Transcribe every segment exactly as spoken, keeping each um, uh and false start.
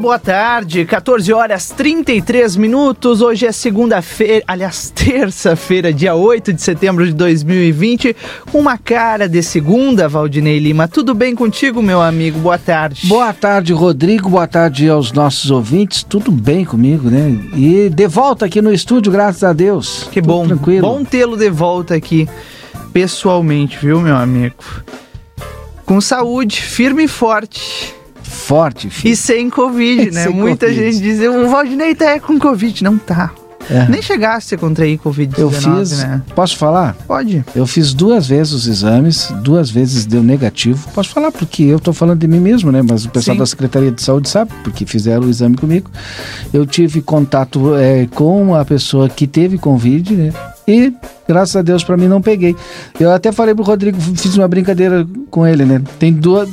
Boa tarde, quatorze horas e trinta e três minutos, hoje é segunda-feira, aliás, terça-feira, dia oito de setembro de dois mil e vinte, com uma cara de segunda, Valdinei Lima. Tudo bem contigo, meu amigo? Boa tarde. Boa tarde, Rodrigo, boa tarde aos nossos ouvintes, tudo bem comigo, né? E de volta aqui no estúdio, graças a Deus. Que bom, bom tê-lo de volta aqui, pessoalmente, viu, meu amigo? Com saúde, firme e forte. Forte, filho. E sem Covid, né? Sem Muita COVID. gente diz, o Valdinei tá com Covid. Não tá. É. Nem chegasse a contrair Covid dezenove, eu fiz, né? Posso falar? Pode. Eu fiz duas vezes os exames, duas vezes deu negativo. Posso falar porque eu tô falando de mim mesmo, né? Mas o pessoal Sim. da Secretaria de Saúde sabe, porque fizeram o exame comigo. Eu tive contato é, com a pessoa que teve Covid, né? E, graças a Deus, pra mim não peguei. Eu até falei pro Rodrigo, fiz uma brincadeira com ele, né? Tem duas...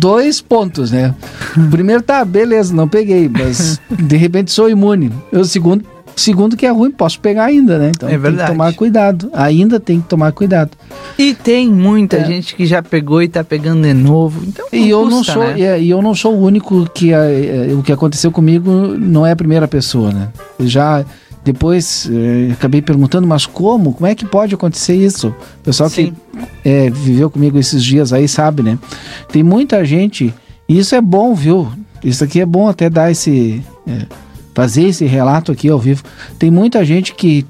Dois pontos, né? O primeiro tá, beleza, não peguei, mas de repente sou imune. O segundo, segundo que é ruim, posso pegar ainda, né? Então é verdade. Tem que tomar cuidado, ainda tem que tomar cuidado. E tem muita é. gente que já pegou e tá pegando de novo, então não e eu custa, não sou né? é, E eu não sou o único que, é, é, o que aconteceu comigo não é a primeira pessoa, né? Eu já... Depois, eh, acabei perguntando, mas como? Como é que pode acontecer isso? O pessoal Sim. que eh, viveu comigo esses dias aí sabe, né? Tem muita gente, e isso é bom, viu? Isso aqui é bom até dar esse... Eh, fazer esse relato aqui ao vivo. Tem muita gente que,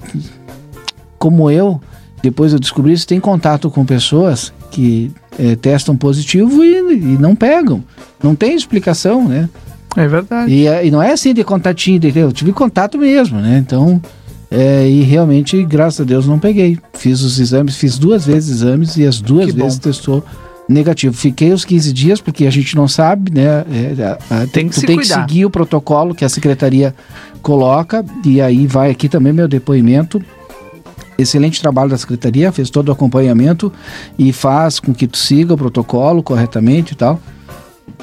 como eu, depois eu descobri isso, tem contato com pessoas que eh, testam positivo e, e não pegam. Não tem explicação, né? É verdade. E, e não é assim de contatinho, de, eu tive contato mesmo, né? Então, é, e realmente, graças a Deus, não peguei. Fiz os exames, fiz duas vezes exames e as duas que vezes bom. testou negativo. Fiquei os quinze dias, porque a gente não sabe, né? É, a, tem que tu se tem cuidar. que seguir o protocolo que a secretaria coloca, e aí vai aqui também meu depoimento. Excelente trabalho da secretaria, fez todo o acompanhamento e faz com que tu siga o protocolo corretamente e tal.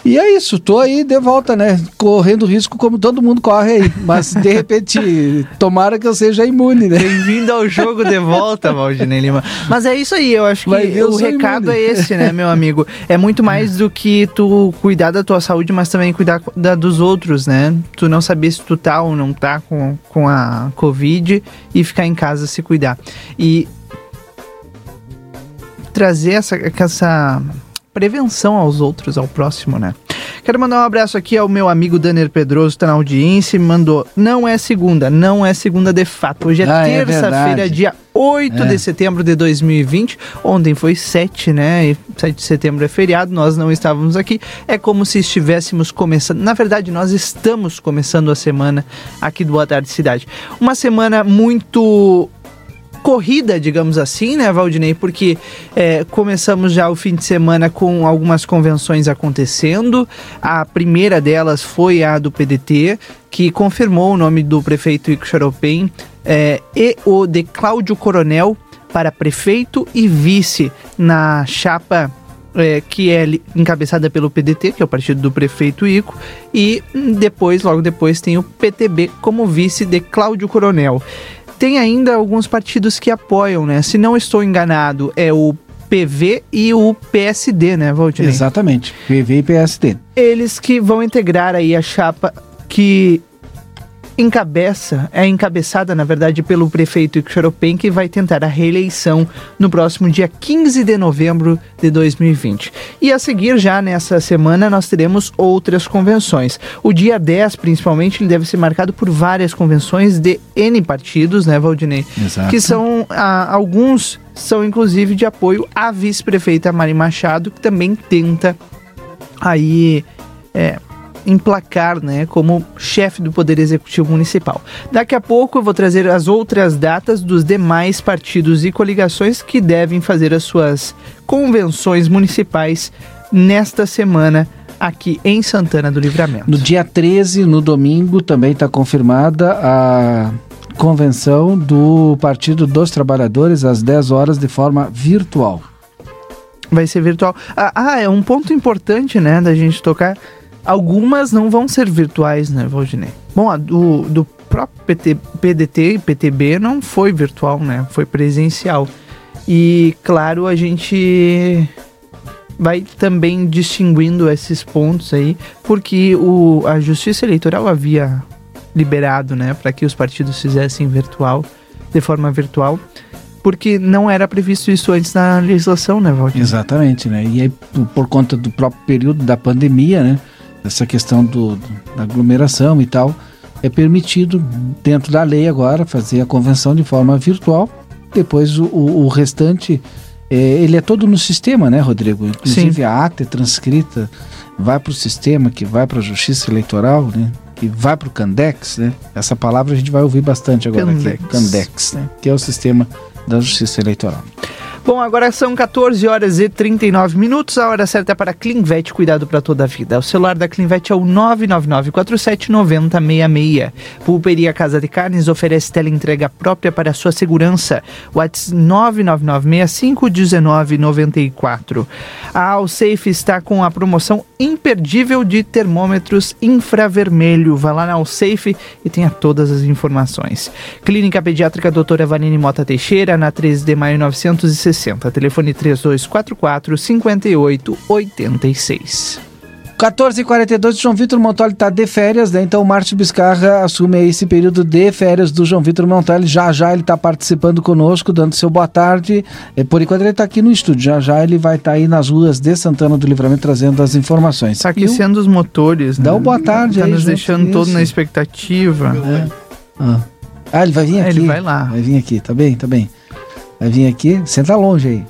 E é isso, tô aí de volta, né? Correndo risco como todo mundo corre aí. Mas, de repente, tomara que eu seja imune, né? Bem-vindo ao jogo de volta, Valdinei Lima. Mas é isso aí, eu acho que eu o recado imune. é esse, né, meu amigo? É muito mais do que tu cuidar da tua saúde, mas também cuidar da, dos outros, né? Tu não saber se tu tá ou não tá com, com a Covid e ficar em casa se cuidar. E trazer essa... essa... prevenção aos outros, ao próximo, né? Quero mandar um abraço aqui ao meu amigo Daniel Pedroso, tá na audiência, me mandou, não é segunda, não é segunda de fato, hoje é ah, terça-feira, é dia oito é. de setembro de dois mil e vinte, ontem foi sete, né, e sete de setembro é feriado, nós não estávamos aqui, é como se estivéssemos começando, na verdade nós estamos começando a semana aqui do Boa Tarde Cidade, uma semana muito... corrida, digamos assim, né, Valdinei? Porque é, começamos já o fim de semana com algumas convenções acontecendo. A primeira delas foi a do P D T, que confirmou o nome do prefeito Ico Xaropem é, e o de Cláudio Coronel para prefeito e vice na chapa é, que é encabeçada pelo P D T, que é o partido do prefeito Ico, e depois, logo depois, tem o P T B como vice de Cláudio Coronel. Tem ainda alguns partidos que apoiam, né? Se não estou enganado, é o P V e o P S D, né, Valdinei? Exatamente, P V e P S D. Eles que vão integrar aí a chapa que encabeça, é encabeçada, na verdade, pelo prefeito Ico Xaropem, que vai tentar a reeleição no próximo dia quinze de novembro de dois mil e vinte. E a seguir, já nessa semana, nós teremos outras convenções. O dia dez, principalmente, ele deve ser marcado por várias convenções de N partidos, né, Valdinei? Exato. Que são a, alguns, são inclusive de apoio à vice-prefeita Mari Machado, que também tenta aí... É, emplacar, né, como chefe do Poder Executivo Municipal. Daqui a pouco eu vou trazer as outras datas dos demais partidos e coligações que devem fazer as suas convenções municipais nesta semana aqui em Santana do Livramento. No dia treze, no domingo, também está confirmada a convenção do Partido dos Trabalhadores às dez horas de forma virtual. Vai ser virtual. Ah, ah, é um ponto importante, né, da gente tocar. Algumas não vão ser virtuais, né, Valdinei? Bom, a do, do próprio P T, P D T e P T B não foi virtual, né? Foi presencial. E, claro, a gente vai também distinguindo esses pontos aí, porque o, a Justiça Eleitoral havia liberado, né, para que os partidos fizessem virtual, de forma virtual, porque não era previsto isso antes na legislação, né, Valdir? Exatamente, né? E aí, por conta do próprio período da pandemia, né, essa questão do, do, da aglomeração e tal, é permitido, dentro da lei agora, fazer a convenção de forma virtual. Depois o, o restante, é, ele é todo no sistema, né, Rodrigo? Inclusive Sim. a ata é transcrita, vai para o sistema, que vai para a Justiça Eleitoral, né? Que vai para o Candex, né? Essa palavra a gente vai ouvir bastante agora. Candex. Aqui, Candex, né? Que é o sistema da Justiça Eleitoral. Bom, agora são quatorze horas e trinta e nove minutos, a hora certa para Clinvet, cuidado para toda a vida. O celular da Clinvet é o nove nove nove, quatro sete nove zero seis seis. Pulperia Casa de Carnes oferece teleentrega própria para a sua segurança. WhatsApp nove nove nove, seis cinco um nove nove quatro. A Alsafe está com a promoção imperdível de termômetros infravermelho. Vá lá na Alsafe e tenha todas as informações. Clínica Pediátrica doutora Vanine Mota Teixeira, na treze de maio novecentos e sessenta. Telefone trinta e dois, quarenta e quatro, cinquenta e oito, oitenta e seis. quatorze e quarenta e dois, João Vitor Montoli está de férias, né? Então o Márcio Biscarra assume esse período de férias do João Vitor Montoli. Já já ele está participando conosco, dando seu boa tarde. É, por enquanto ele está aqui no estúdio, já já ele vai estar tá aí nas ruas de Santana do Livramento trazendo as informações. Está aquecendo o... os motores. Dá né? uma boa tarde. Está nos deixando isso. todo na expectativa. É. Ah. ah, ele vai vir aqui. É, ele vai lá. Vai vir aqui, tá bem, tá bem. Vai vir aqui, senta longe aí.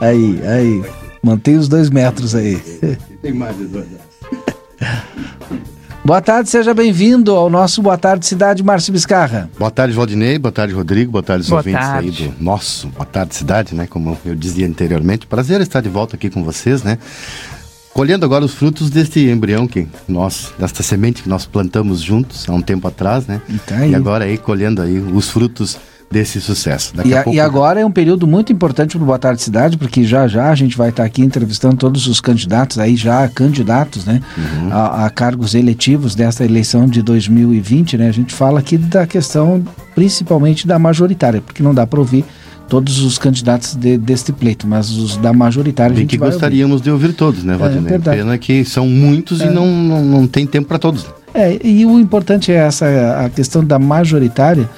aí, aí. Mantém os dois metros aí. Tem mais de dois metros. Boa tarde, seja bem-vindo ao nosso Boa Tarde Cidade, Márcio Biscarra. Boa tarde, Valdinei, boa tarde, Rodrigo, boa tarde, os boa ouvintes tarde. aí do nosso Boa Tarde Cidade, né? Como eu dizia anteriormente, prazer estar de volta aqui com vocês, né? Colhendo agora os frutos deste embrião que nós, desta semente que nós plantamos juntos há um tempo atrás, né? E, tá aí. e agora aí colhendo aí os frutos desse sucesso. Daqui e, a pouco... e agora é um período muito importante para o Boa Tarde Cidade, porque já já a gente vai estar aqui entrevistando todos os candidatos, aí já candidatos, né? Uhum. A, a cargos eletivos desta eleição de dois mil e vinte, né? A gente fala aqui da questão principalmente da majoritária, porque não dá para ouvir todos os candidatos de, deste pleito, mas os da majoritária a gente vai ouvir. E que gostaríamos de ouvir todos, né, Valdinei? É, pena que são muitos é. e não, não, não tem tempo para todos. É, e o importante é essa, a questão da majoritária,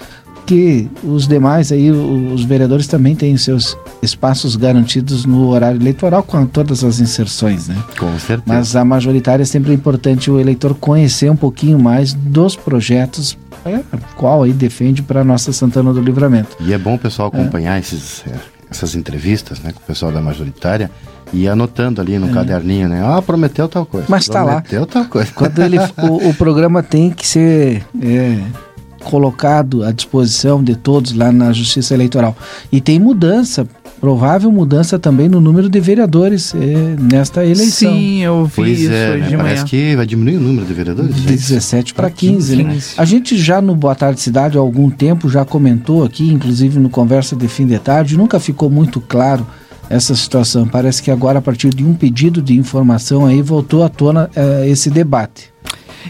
que os demais aí, os vereadores também têm seus espaços garantidos no horário eleitoral com todas as inserções, né? Com certeza. Mas a majoritária é sempre importante o eleitor conhecer um pouquinho mais dos projetos É, qual aí defende para a nossa Santana do Livramento. E é bom o pessoal acompanhar é. esses, essas entrevistas, né, com o pessoal da majoritária e anotando ali no é. caderninho, né? Ah, prometeu tal coisa. Mas está lá. Prometeu tal coisa. Quando ele, o, o programa tem que ser é, colocado à disposição de todos lá na Justiça Eleitoral. E tem mudança, provável mudança também no número de vereadores é, nesta eleição. Sim, eu vi pois isso é, hoje né? de manhã. Parece que vai diminuir o número de vereadores. De dezessete para quinze, né? A gente já no Boa Tarde Cidade há algum tempo já comentou aqui, inclusive no Conversa de Fim de Tarde, nunca ficou muito claro essa situação. Parece que agora, a partir de um pedido de informação, aí voltou à tona uh, esse debate.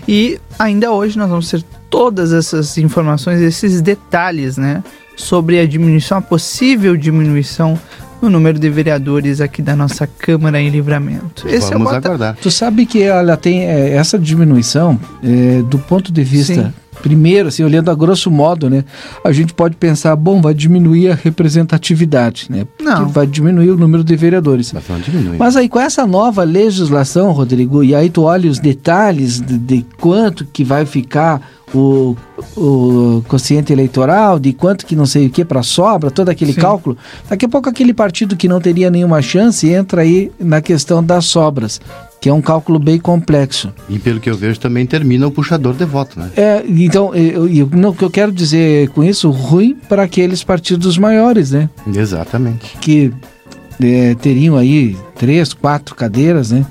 E ainda hoje nós vamos ter todas essas informações, esses detalhes, né? Sobre a diminuição, a possível diminuição no número de vereadores aqui da nossa Câmara em Livramento. Esse Vamos é aguardar. Tu sabe que ela tem é, essa diminuição é, do ponto de vista... Sim. Primeiro, assim, olhando a grosso modo, né? A gente pode pensar, bom, vai diminuir a representatividade, né? Não. Vai diminuir o número de vereadores. Mas, não diminui. Mas aí com essa nova legislação, Rodrigo, e aí tu olha os detalhes de, de quanto que vai ficar o, o quociente eleitoral, de quanto que não sei o que para sobra, todo aquele Sim. cálculo. Daqui a pouco aquele partido que não teria nenhuma chance entra aí na questão das sobras, que é um cálculo bem complexo. E pelo que eu vejo também termina o puxador de voto, né? É, então, eu, eu, não, o que eu quero dizer com isso, ruim para aqueles partidos maiores, né? Exatamente. Que é, teriam aí três, quatro cadeiras, né?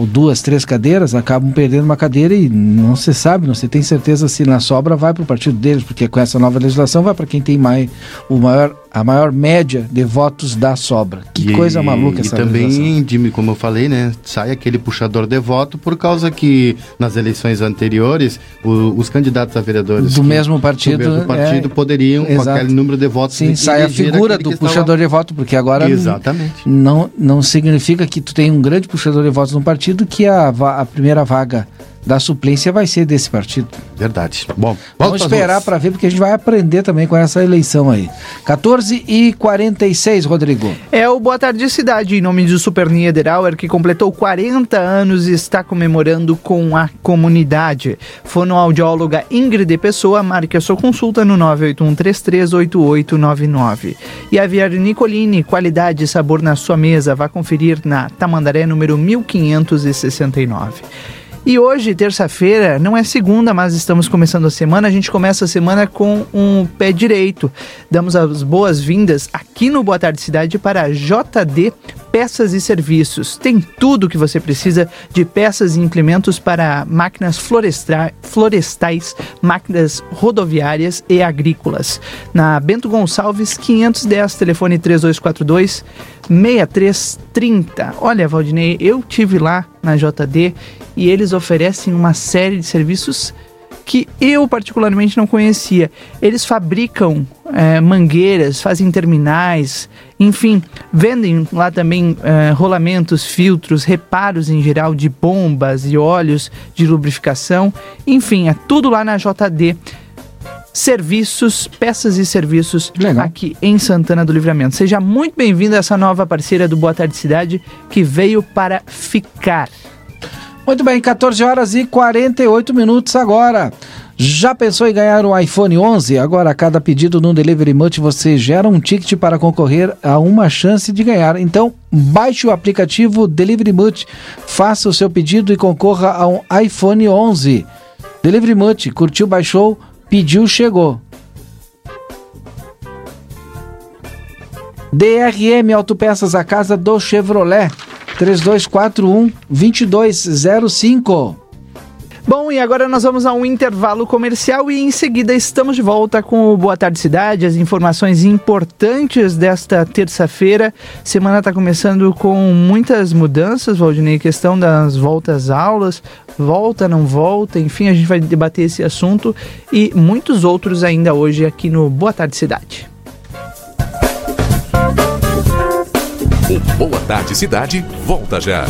ou duas, três cadeiras, acabam perdendo uma cadeira e não se sabe, não se tem certeza se na sobra vai para o partido deles, porque com essa nova legislação vai para quem tem mais, o maior, a maior média de votos da sobra. Que e, coisa maluca essa legislação. E também, Jimmy, como eu falei, né, sai aquele puxador de voto por causa que nas eleições anteriores o, os candidatos a vereadores do que, mesmo partido, do mesmo partido é, poderiam, exato, com aquele número de votos... Sim, sai a figura do puxador estava... de voto, porque agora... Exatamente. Não, não significa que tu tem um grande puxador de votos no partido, que a, a primeira vaga da suplência vai ser desse partido. Verdade. Bom, vamos esperar para ver, porque a gente vai aprender também com essa eleição aí. quatorze e quarenta e seis, Rodrigo. É o Boa Tarde Cidade, em nome do Super Niederauer, que completou quarenta anos e está comemorando com a comunidade. Fonoaudióloga Ingrid Pessoa, marque a sua consulta no nove oito um, três três oito oito nove nove. E a Via Nicolini, qualidade e sabor na sua mesa, vá conferir na Tamandaré número mil quinhentos e sessenta e nove. E hoje, terça-feira, não é segunda, mas estamos começando a semana. A gente começa a semana com um pé direito. Damos as boas-vindas aqui no Boa Tarde Cidade para a J D Peças e Serviços. Tem tudo o que você precisa de peças e implementos para máquinas florestra- florestais, máquinas rodoviárias e agrícolas. Na Bento Gonçalves, quinhentos e dez, telefone três dois quatro dois, seis três três zero. Olha, Valdinei, eu tive lá na J D e eles oferecem uma série de serviços que eu particularmente não conhecia. Eles fabricam é, mangueiras, fazem terminais, enfim, vendem lá também é, rolamentos, filtros, reparos em geral de bombas e óleos de lubrificação, enfim, é tudo lá na J D. Serviços, peças e serviços. Legal. Aqui em Santana do Livramento. Seja muito bem-vindo a essa nova parceira do Boa Tarde Cidade, que veio para ficar. Muito bem, quatorze horas e quarenta e oito minutos agora. Já pensou em ganhar um iPhone onze? Agora, a cada pedido no Delivery Munch, você gera um ticket para concorrer a uma chance de ganhar. Então, baixe o aplicativo Delivery Munch, faça o seu pedido e concorra a um iPhone onze. Delivery Munch, curtiu, baixou, pediu, chegou. D R M Autopeças, a casa do Chevrolet, três dois quatro um, dois dois zero cinco. Bom, e agora nós vamos a um intervalo comercial e em seguida estamos de volta com o Boa Tarde Cidade, as informações importantes desta terça-feira. Semana está começando com muitas mudanças, Valdinei, questão das voltas às aulas, volta, não volta, enfim, a gente vai debater esse assunto e muitos outros ainda hoje aqui no Boa Tarde Cidade. O Boa Tarde Cidade volta já.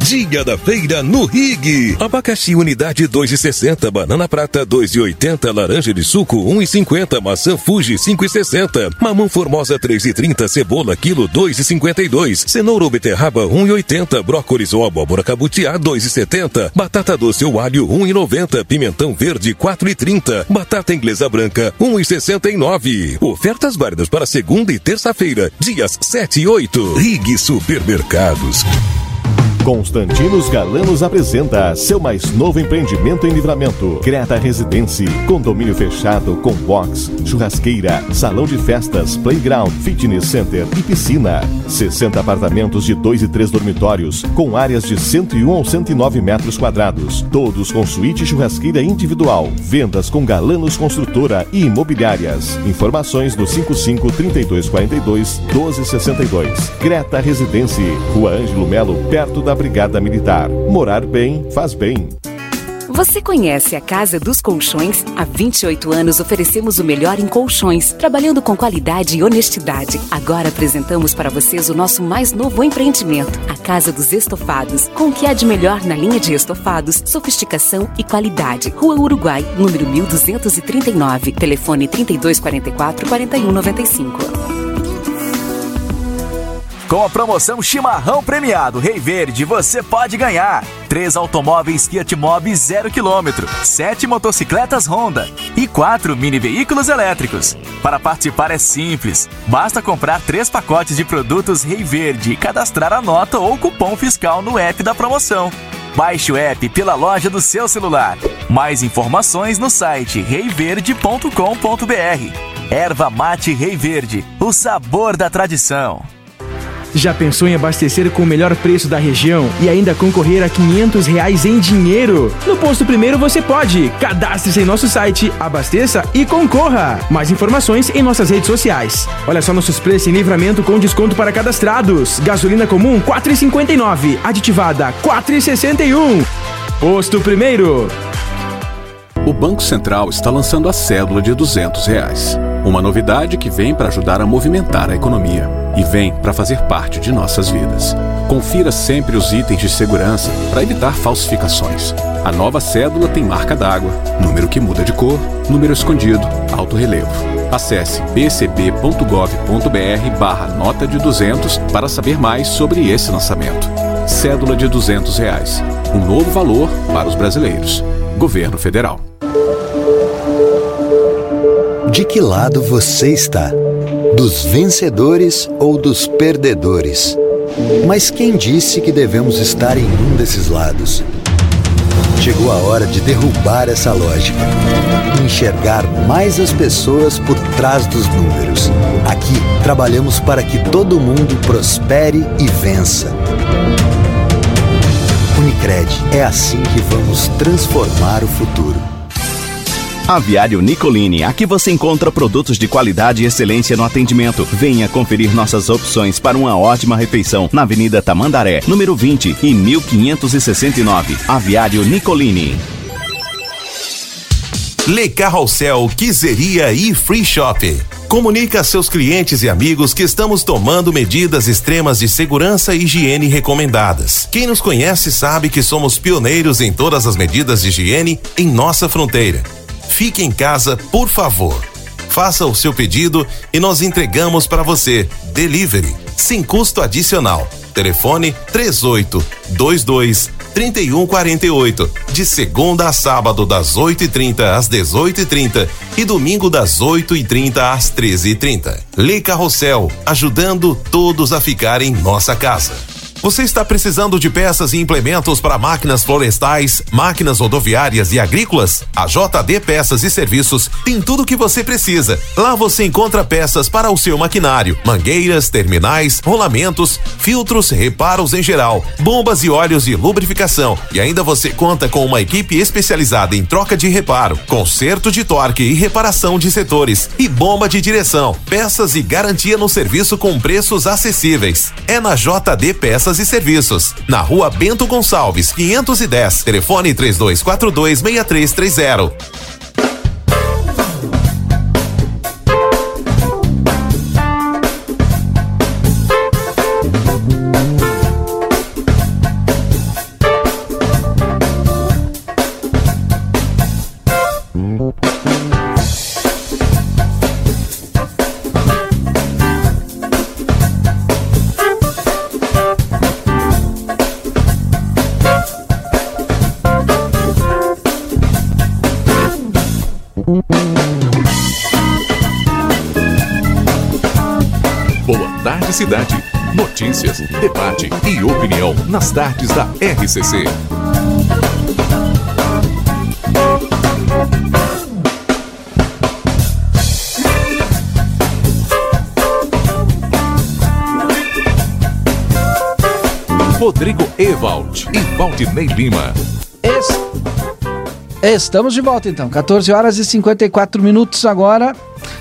Dia da Feira no R I G. Abacaxi unidade dois reais e sessenta, banana prata dois reais e oitenta, laranja de suco um real e cinquenta, maçã Fuji cinco reais e sessenta, mamão formosa três reais e trinta, cebola quilo dois reais e cinquenta e dois, cenoura ou beterraba um real e oitenta, brócolis ou abóbora cabutiá dois reais e setenta, batata doce ou alho um real e noventa, pimentão verde quatro reais e trinta, batata inglesa branca um real e sessenta e nove. Ofertas válidas para segunda e terça-feira, dias sete e oito. R I G Supermercados. Constantinos Galanos apresenta seu mais novo empreendimento em Livramento. Creta Residência, condomínio fechado com box, churrasqueira, salão de festas, playground, fitness center e piscina. sessenta apartamentos de dois e três dormitórios, com áreas de cento e um ou cento e nove metros quadrados. Todos com suíte e churrasqueira individual. Vendas com Galanos Construtora e Imobiliárias. Informações no cinco cinco, três dois quatro dois, um dois seis dois. Creta Residência, Rua Ângelo Melo, perto da da Brigada Militar. Morar bem, faz bem. Você conhece a Casa dos Colchões? Há vinte e oito anos oferecemos o melhor em colchões, trabalhando com qualidade e honestidade. Agora apresentamos para vocês o nosso mais novo empreendimento, a Casa dos Estofados, com o que há de melhor na linha de estofados, sofisticação e qualidade. Rua Uruguai, número mil duzentos e trinta e nove, telefone trinta e dois quarenta e quatro, quarenta e um noventa e cinco. Com a promoção Chimarrão Premiado Rei Verde, você pode ganhar três automóveis Fiat Mobi zero quilômetro, sete motocicletas Honda e quatro mini veículos elétricos. Para participar é simples, basta comprar três pacotes de produtos Rei Verde e cadastrar a nota ou cupom fiscal no app da promoção. Baixe o app pela loja do seu celular. Mais informações no site rei verde ponto com ponto br. Erva Mate Rei Verde, o sabor da tradição. Já pensou em abastecer com o melhor preço da região e ainda concorrer a quinhentos reais em dinheiro? No Posto Primeiro você pode! Cadastre-se em nosso site, abasteça e concorra! Mais informações em nossas redes sociais. Olha só nossos preços em Livramento com desconto para cadastrados. Gasolina comum quatro reais e cinquenta e nove centavos, aditivada quatro reais e sessenta e um centavos. Posto Primeiro. O Banco Central está lançando a cédula de duzentos reais. Uma novidade que vem para ajudar a movimentar a economia e vem para fazer parte de nossas vidas. Confira sempre os itens de segurança para evitar falsificações. A nova cédula tem marca d'água, número que muda de cor, número escondido, alto relevo. Acesse pcb.gov.br barra nota de duzentos para saber mais sobre esse lançamento. Cédula de duzentos reais. Um novo valor para os brasileiros. Governo Federal. De que lado você está? Dos vencedores ou dos perdedores? Mas quem disse que devemos estar em um desses lados? Chegou a hora de derrubar essa lógica. Enxergar mais as pessoas por trás dos números. Aqui, trabalhamos para que todo mundo prospere e vença. Unicred, é assim que vamos transformar o futuro. Aviário Nicolini, aqui você encontra produtos de qualidade e excelência no atendimento. Venha conferir nossas opções para uma ótima refeição na Avenida Tamandaré, número vinte e mil quinhentos e sessenta e nove. Aviário Nicolini. Le Carrossel, Quiseria e Free Shop. Comunica a seus clientes e amigos que estamos tomando medidas extremas de segurança e higiene recomendadas. Quem nos conhece sabe que somos pioneiros em todas as medidas de higiene em nossa fronteira. Fique em casa, por favor. Faça o seu pedido e nós entregamos para você. Delivery, sem custo adicional. Telefone três oito dois dois, três um quatro oito. De segunda a sábado, das oito e trinta às dezoito e trinta e domingo das oito e trinta às treze e trinta. Le Carrossel, ajudando todos a ficar em nossa casa. Você está precisando de peças e implementos para máquinas florestais, máquinas rodoviárias e agrícolas? A J D Peças e Serviços tem tudo o que você precisa. Lá você encontra peças para o seu maquinário, mangueiras, terminais, rolamentos, filtros, reparos em geral, bombas e óleos de lubrificação. E ainda você conta com uma equipe especializada em troca de reparo, conserto de torque e reparação de setores e bomba de direção, peças e garantia no serviço com preços acessíveis. É na J D Peças e Serviços, na Rua Bento Gonçalves, quinhentos e dez, telefone três dois quatro dois, seis três três zero. Cidade, notícias, debate e opinião nas tardes da R C C. Rodrigo Ewald e Valdinei Lima. Estamos de volta então, quatorze horas e cinquenta e quatro minutos agora.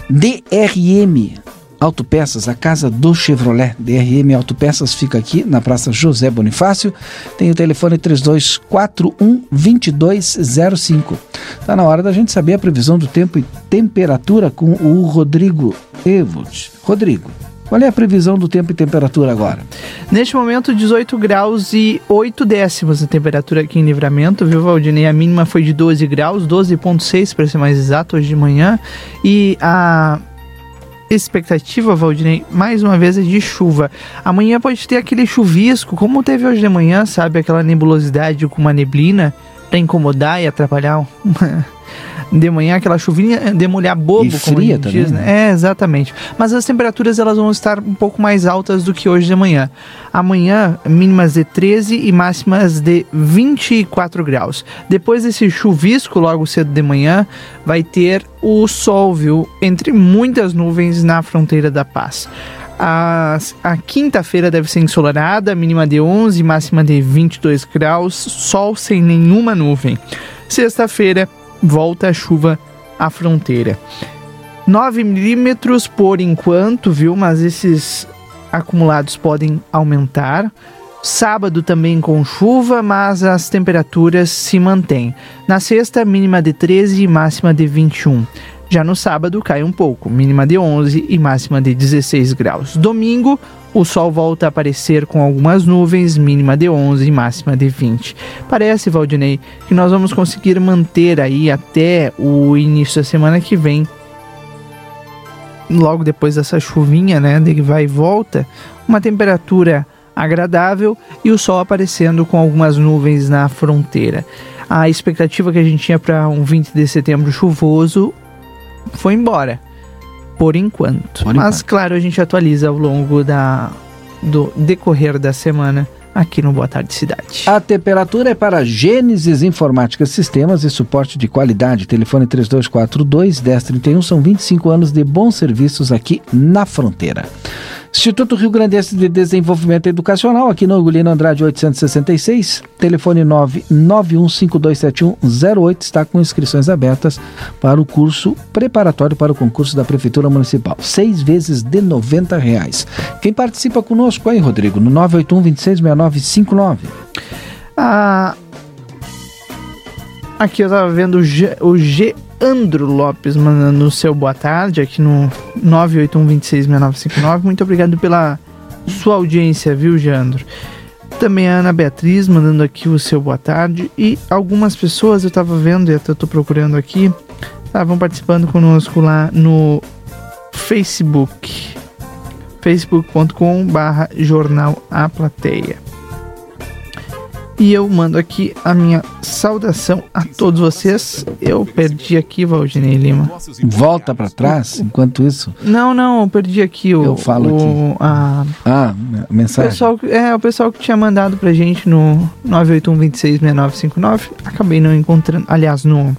D R M Autopeças, a casa do Chevrolet. D R M Autopeças fica aqui na Praça José Bonifácio. Tem o telefone três dois quatro um, dois dois zero cinco. Está na hora da gente saber a previsão do tempo e temperatura com o Rodrigo Ewald. Rodrigo, qual é a previsão do tempo e temperatura agora? Neste momento, dezoito graus e oito décimos a temperatura aqui em Livramento, viu, Valdinei? A mínima foi de doze graus, doze vírgula seis para ser mais exato, hoje de manhã. E a expectativa, Valdinei, mais uma vez é de chuva. Amanhã pode ter aquele chuvisco, como teve hoje de manhã, sabe? Aquela nebulosidade com uma neblina pra incomodar e atrapalhar uma... de manhã, aquela chuvinha de molhar bobo, e como fria a gente também, diz, né? É, exatamente. Mas as temperaturas, elas vão estar um pouco mais altas do que hoje de manhã. Amanhã, mínimas de treze e máximas de vinte e quatro graus. Depois desse chuvisco, logo cedo de manhã, vai ter o sol, viu? Entre muitas nuvens na fronteira da Paz. A, a quinta-feira deve ser ensolarada, mínima de onze, máxima de vinte e dois graus, sol sem nenhuma nuvem. Sexta-feira, volta a chuva à fronteira. nove milímetros por enquanto, viu? Mas esses acumulados podem aumentar. Sábado também com chuva, mas as temperaturas se mantêm. Na sexta, mínima de treze e máxima de vinte e um. Já no sábado cai um pouco, mínima de onze e máxima de dezesseis graus. Domingo, o sol volta a aparecer com algumas nuvens, mínima de onze e máxima de vinte. Parece, Valdinei, que nós vamos conseguir manter aí até o início da semana que vem, logo depois dessa chuvinha, né, de vai e volta, uma temperatura agradável e o sol aparecendo com algumas nuvens na fronteira. A expectativa que a gente tinha para um vinte de setembro chuvoso foi embora, por enquanto. Por Mas, enquanto. Claro, a gente atualiza ao longo da, do decorrer da semana aqui no Boa Tarde Cidade. A temperatura é para Gênesis Informática Sistemas e Suporte de Qualidade. Telefone três dois quatro dois, um zero três um. São vinte e cinco anos de bons serviços aqui na fronteira. Instituto Rio Grandense de Desenvolvimento Educacional, aqui no Angolino Andrade oitocentos e sessenta e seis, telefone nove nove um cinco dois sete um zero oito, está com inscrições abertas para o curso preparatório para o concurso da Prefeitura Municipal, seis vezes de noventa reais. Quem participa conosco aí, Rodrigo, no nove oito um, dois seis seis nove cinco nove. Ah, aqui eu estava vendo o G... O G... Andro Lopes mandando o seu boa tarde aqui no nove oito um, dois seis seis nove cinco nove. Muito obrigado pela sua audiência, viu, Jandro? Também a Ana Beatriz mandando aqui o seu boa tarde. E algumas pessoas eu estava vendo, e até estou procurando aqui, estavam participando conosco lá no Facebook, facebook ponto com barra jornal a plateia. E eu mando aqui a minha saudação a todos vocês. Eu perdi aqui, Valdinei Lima. Volta para trás, enquanto isso? Não, não, eu perdi aqui o... Eu falo o, aqui. A, ah, mensagem. O pessoal, é, o pessoal que tinha mandado pra gente no nove oito um, dois seis seis nove cinco nove. Acabei não encontrando, aliás, no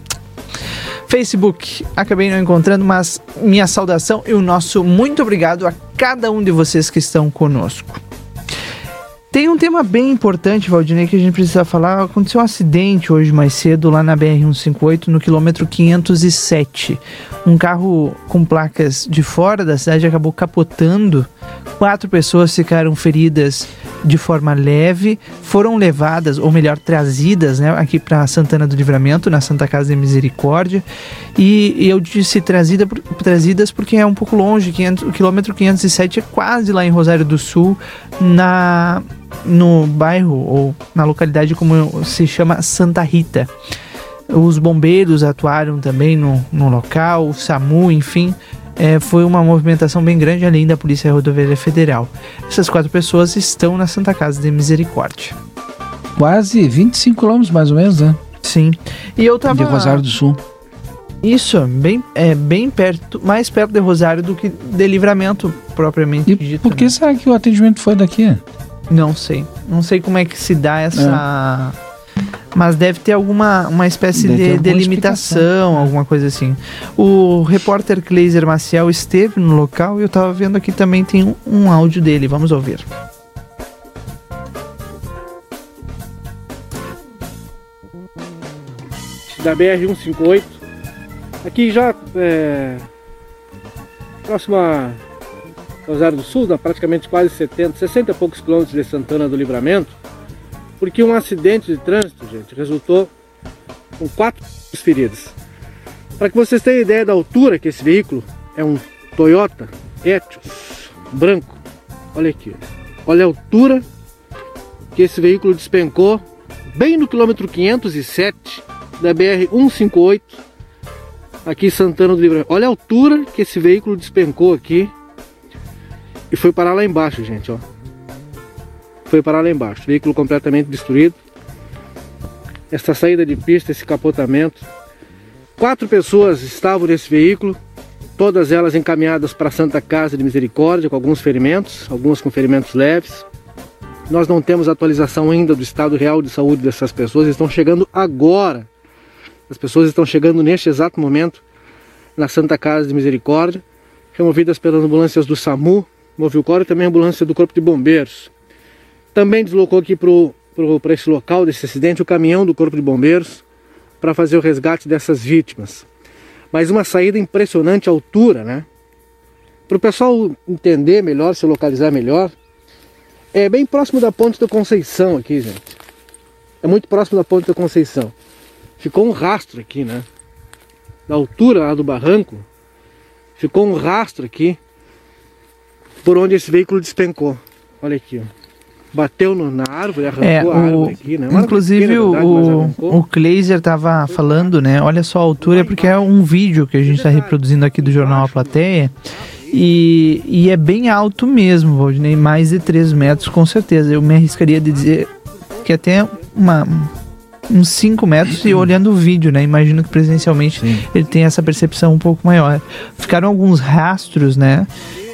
Facebook, acabei não encontrando, mas minha saudação e o nosso muito obrigado a cada um de vocês que estão conosco. Tem um tema bem importante, Valdinei, que a gente precisa falar. Aconteceu um acidente hoje mais cedo lá na B R cento e cinquenta e oito, no quilômetro quinhentos e sete. Um carro com placas de fora da cidade acabou capotando. Quatro pessoas ficaram feridas de forma leve, foram levadas, ou melhor, trazidas, né, aqui para Santana do Livramento, na Santa Casa de Misericórdia. E, e eu disse trazida, trazidas porque é um pouco longe, quinhentos, o quilômetro quinhentos e sete é quase lá em Rosário do Sul, na... no bairro ou na localidade como se chama Santa Rita. Os bombeiros atuaram também no, no local, o SAMU, enfim, é, foi uma movimentação bem grande, além da Polícia Rodoviária Federal. Essas quatro pessoas estão na Santa Casa de Misericórdia. Quase vinte e cinco quilômetros mais ou menos, né? Sim. E eu tava... De Rosário do Sul. Isso, bem, é bem perto, mais perto de Rosário do que de Livramento propriamente dito. E por que, né, será que o atendimento foi daqui? Não sei. Não sei como é que se dá essa... É. Mas deve ter alguma uma espécie deve de delimitação, alguma coisa assim. O repórter Kleiser Maciel esteve no local e eu estava vendo aqui também tem um, um áudio dele. Vamos ouvir. Da B R cento e cinquenta e oito. Aqui já... É, próxima... Rosário do Sul, dá praticamente quase setenta, sessenta e poucos quilômetros de Santana do Livramento, porque um acidente de trânsito, gente, resultou com quatro feridos. Para que vocês tenham ideia da altura que esse veículo é, um Toyota Etios branco. Olha aqui, olha a altura que esse veículo despencou bem no quilômetro quinhentos e sete da B R cento e cinquenta e oito, aqui em Santana do Livramento. Olha a altura que esse veículo despencou aqui. E foi parar lá embaixo, gente, ó. Foi parar lá embaixo. Veículo completamente destruído. Essa saída de pista, esse capotamento. Quatro pessoas estavam nesse veículo. Todas elas encaminhadas para a Santa Casa de Misericórdia, com alguns ferimentos. Algumas com ferimentos leves. Nós não temos atualização ainda do estado real de saúde dessas pessoas. Estão chegando agora. As pessoas estão chegando neste exato momento na Santa Casa de Misericórdia. Removidas pelas ambulâncias do SAMU. Moveu o corpo e também a ambulância do Corpo de Bombeiros. Também deslocou aqui para esse local desse acidente o caminhão do Corpo de Bombeiros para fazer o resgate dessas vítimas. Mas uma saída impressionante à altura, né? Para o pessoal entender melhor, se localizar melhor, é bem próximo da Ponte da Conceição aqui, gente. É muito próximo da Ponte da Conceição. Ficou um rastro aqui, né? Da altura lá do barranco, ficou um rastro aqui por onde esse veículo despencou. Olha aqui, ó. Bateu no, na árvore, arrancou é, o, a árvore aqui, né? Inclusive pequena, verdade, o, o Kleiser tava falando, né? Olha só a altura, porque é um vídeo que a gente está reproduzindo aqui do Jornal A Plateia. E, e é bem alto mesmo, Valdinei, mais de três metros com certeza. Eu me arriscaria de dizer que até uma, uns cinco metros, e olhando o vídeo, né? Imagino que presencialmente Sim. ele tem essa percepção um pouco maior. Ficaram alguns rastros, né?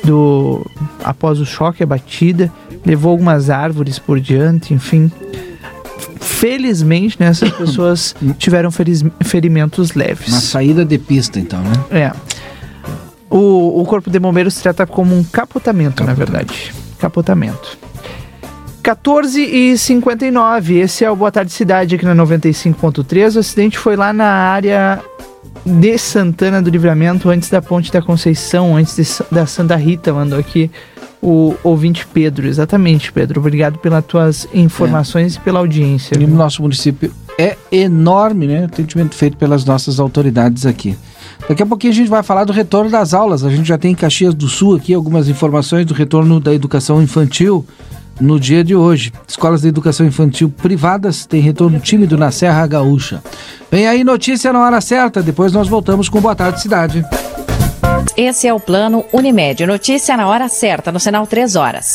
Do, após o choque, a batida, levou algumas árvores por diante, enfim. Felizmente, né, essas pessoas tiveram ferimentos leves. Uma saída de pista, então, né? É. O, o Corpo de Bombeiros se trata como um capotamento, capotamento, na verdade. Capotamento. quatorze e cinquenta e nove, esse é o Boa Tarde Cidade aqui na noventa e cinco ponto três. O acidente foi lá na área de Santana do Livramento, antes da Ponte da Conceição, antes de, da Santa Rita, mandou aqui o ouvinte Pedro. Exatamente, Pedro. Obrigado pelas tuas informações é. e pela audiência. E o nosso município é enorme, né? O atendimento feito pelas nossas autoridades aqui. Daqui a pouquinho a gente vai falar do retorno das aulas. A gente já tem em Caxias do Sul aqui algumas informações do retorno da educação infantil no dia de hoje. Escolas de educação infantil privadas têm retorno tímido na Serra Gaúcha. Vem aí notícia na hora certa, depois nós voltamos com Boa Tarde Cidade. Esse é o Plano Unimed. Notícia na hora certa, no sinal três horas.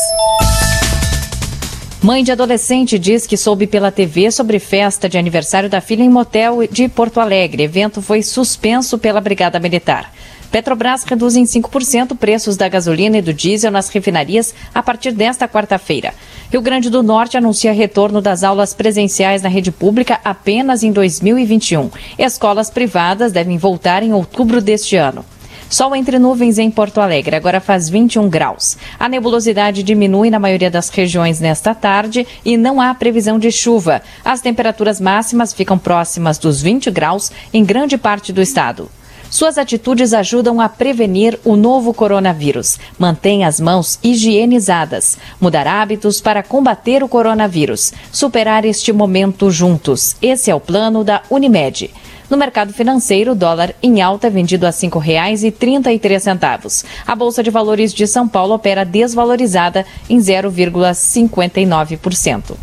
Mãe de adolescente diz que soube pela T V sobre festa de aniversário da filha em motel de Porto Alegre. Evento foi suspenso pela Brigada Militar. Petrobras reduz em cinco por cento preços da gasolina e do diesel nas refinarias a partir desta quarta-feira. Rio Grande do Norte anuncia retorno das aulas presenciais na rede pública apenas em dois mil e vinte e um. Escolas privadas devem voltar em outubro deste ano. Sol entre nuvens em Porto Alegre, agora faz vinte e um graus. A nebulosidade diminui na maioria das regiões nesta tarde e não há previsão de chuva. As temperaturas máximas ficam próximas dos vinte graus em grande parte do estado. Suas atitudes ajudam a prevenir o novo coronavírus. Mantenha as mãos higienizadas. Mudar hábitos para combater o coronavírus. Superar este momento juntos. Esse é o plano da Unimed. No mercado financeiro, o dólar em alta é vendido a cinco reais e trinta e três centavos. A Bolsa de Valores de São Paulo opera desvalorizada em zero vírgula cinquenta e nove por cento.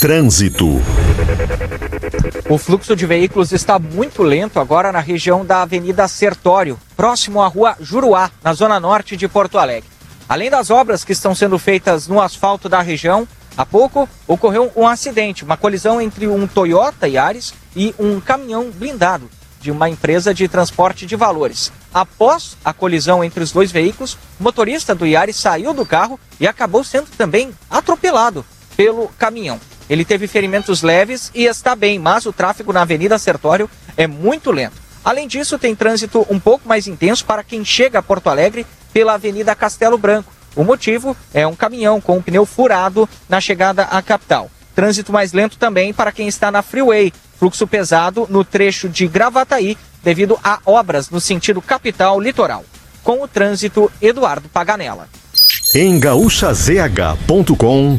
Trânsito. O fluxo de veículos está muito lento agora na região da Avenida Sertório, próximo à Rua Juruá, na zona norte de Porto Alegre. Além das obras que estão sendo feitas no asfalto da região, há pouco ocorreu um acidente, uma colisão entre um Toyota Yaris e um caminhão blindado de uma empresa de transporte de valores. Após a colisão entre os dois veículos, o motorista do Yaris saiu do carro e acabou sendo também atropelado pelo caminhão. Ele teve ferimentos leves e está bem, mas o tráfego na Avenida Sertório é muito lento. Além disso, tem trânsito um pouco mais intenso para quem chega a Porto Alegre pela Avenida Castelo Branco. O motivo é um caminhão com um pneu furado na chegada à capital. Trânsito mais lento também para quem está na Freeway. Fluxo pesado no trecho de Gravataí devido a obras no sentido capital-litoral. Com o trânsito, Eduardo Paganella. Em gaúcha z h ponto com.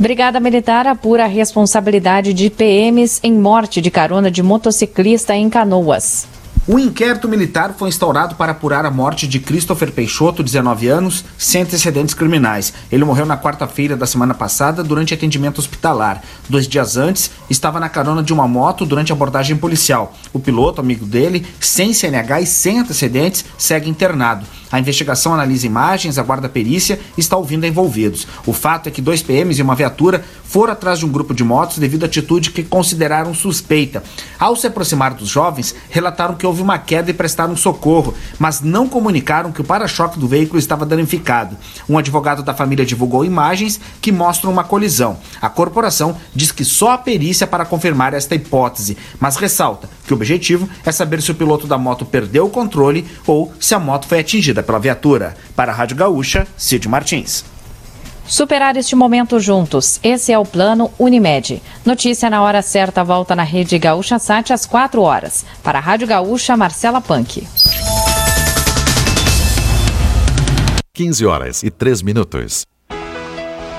Brigada Militar apura a responsabilidade de P Ms em morte de carona de motociclista em Canoas. O inquérito militar foi instaurado para apurar a morte de Christopher Peixoto, dezenove anos, sem antecedentes criminais. Ele morreu na quarta-feira da semana passada durante atendimento hospitalar. Dois dias antes, estava na carona de uma moto durante abordagem policial. O piloto, amigo dele, sem C N H e sem antecedentes, segue internado. A investigação analisa imagens, aguarda perícia e está ouvindo envolvidos. O fato é que dois P Ms e uma viatura foram atrás de um grupo de motos devido à atitude que consideraram suspeita. Ao se aproximar dos jovens, relataram que houve uma queda e prestaram socorro, mas não comunicaram que o para-choque do veículo estava danificado. Um advogado da família divulgou imagens que mostram uma colisão. A corporação diz que só a perícia para confirmar esta hipótese, mas ressalta que o objetivo é saber se o piloto da moto perdeu o controle ou se a moto foi atingida pela viatura. Para a Rádio Gaúcha, Cid Martins. Superar este momento juntos. Esse é o Plano Unimed. Notícia na hora certa volta na Rede Gaúcha Sat às quatro horas. Para a Rádio Gaúcha, Marcela Punk. quinze horas e três minutos.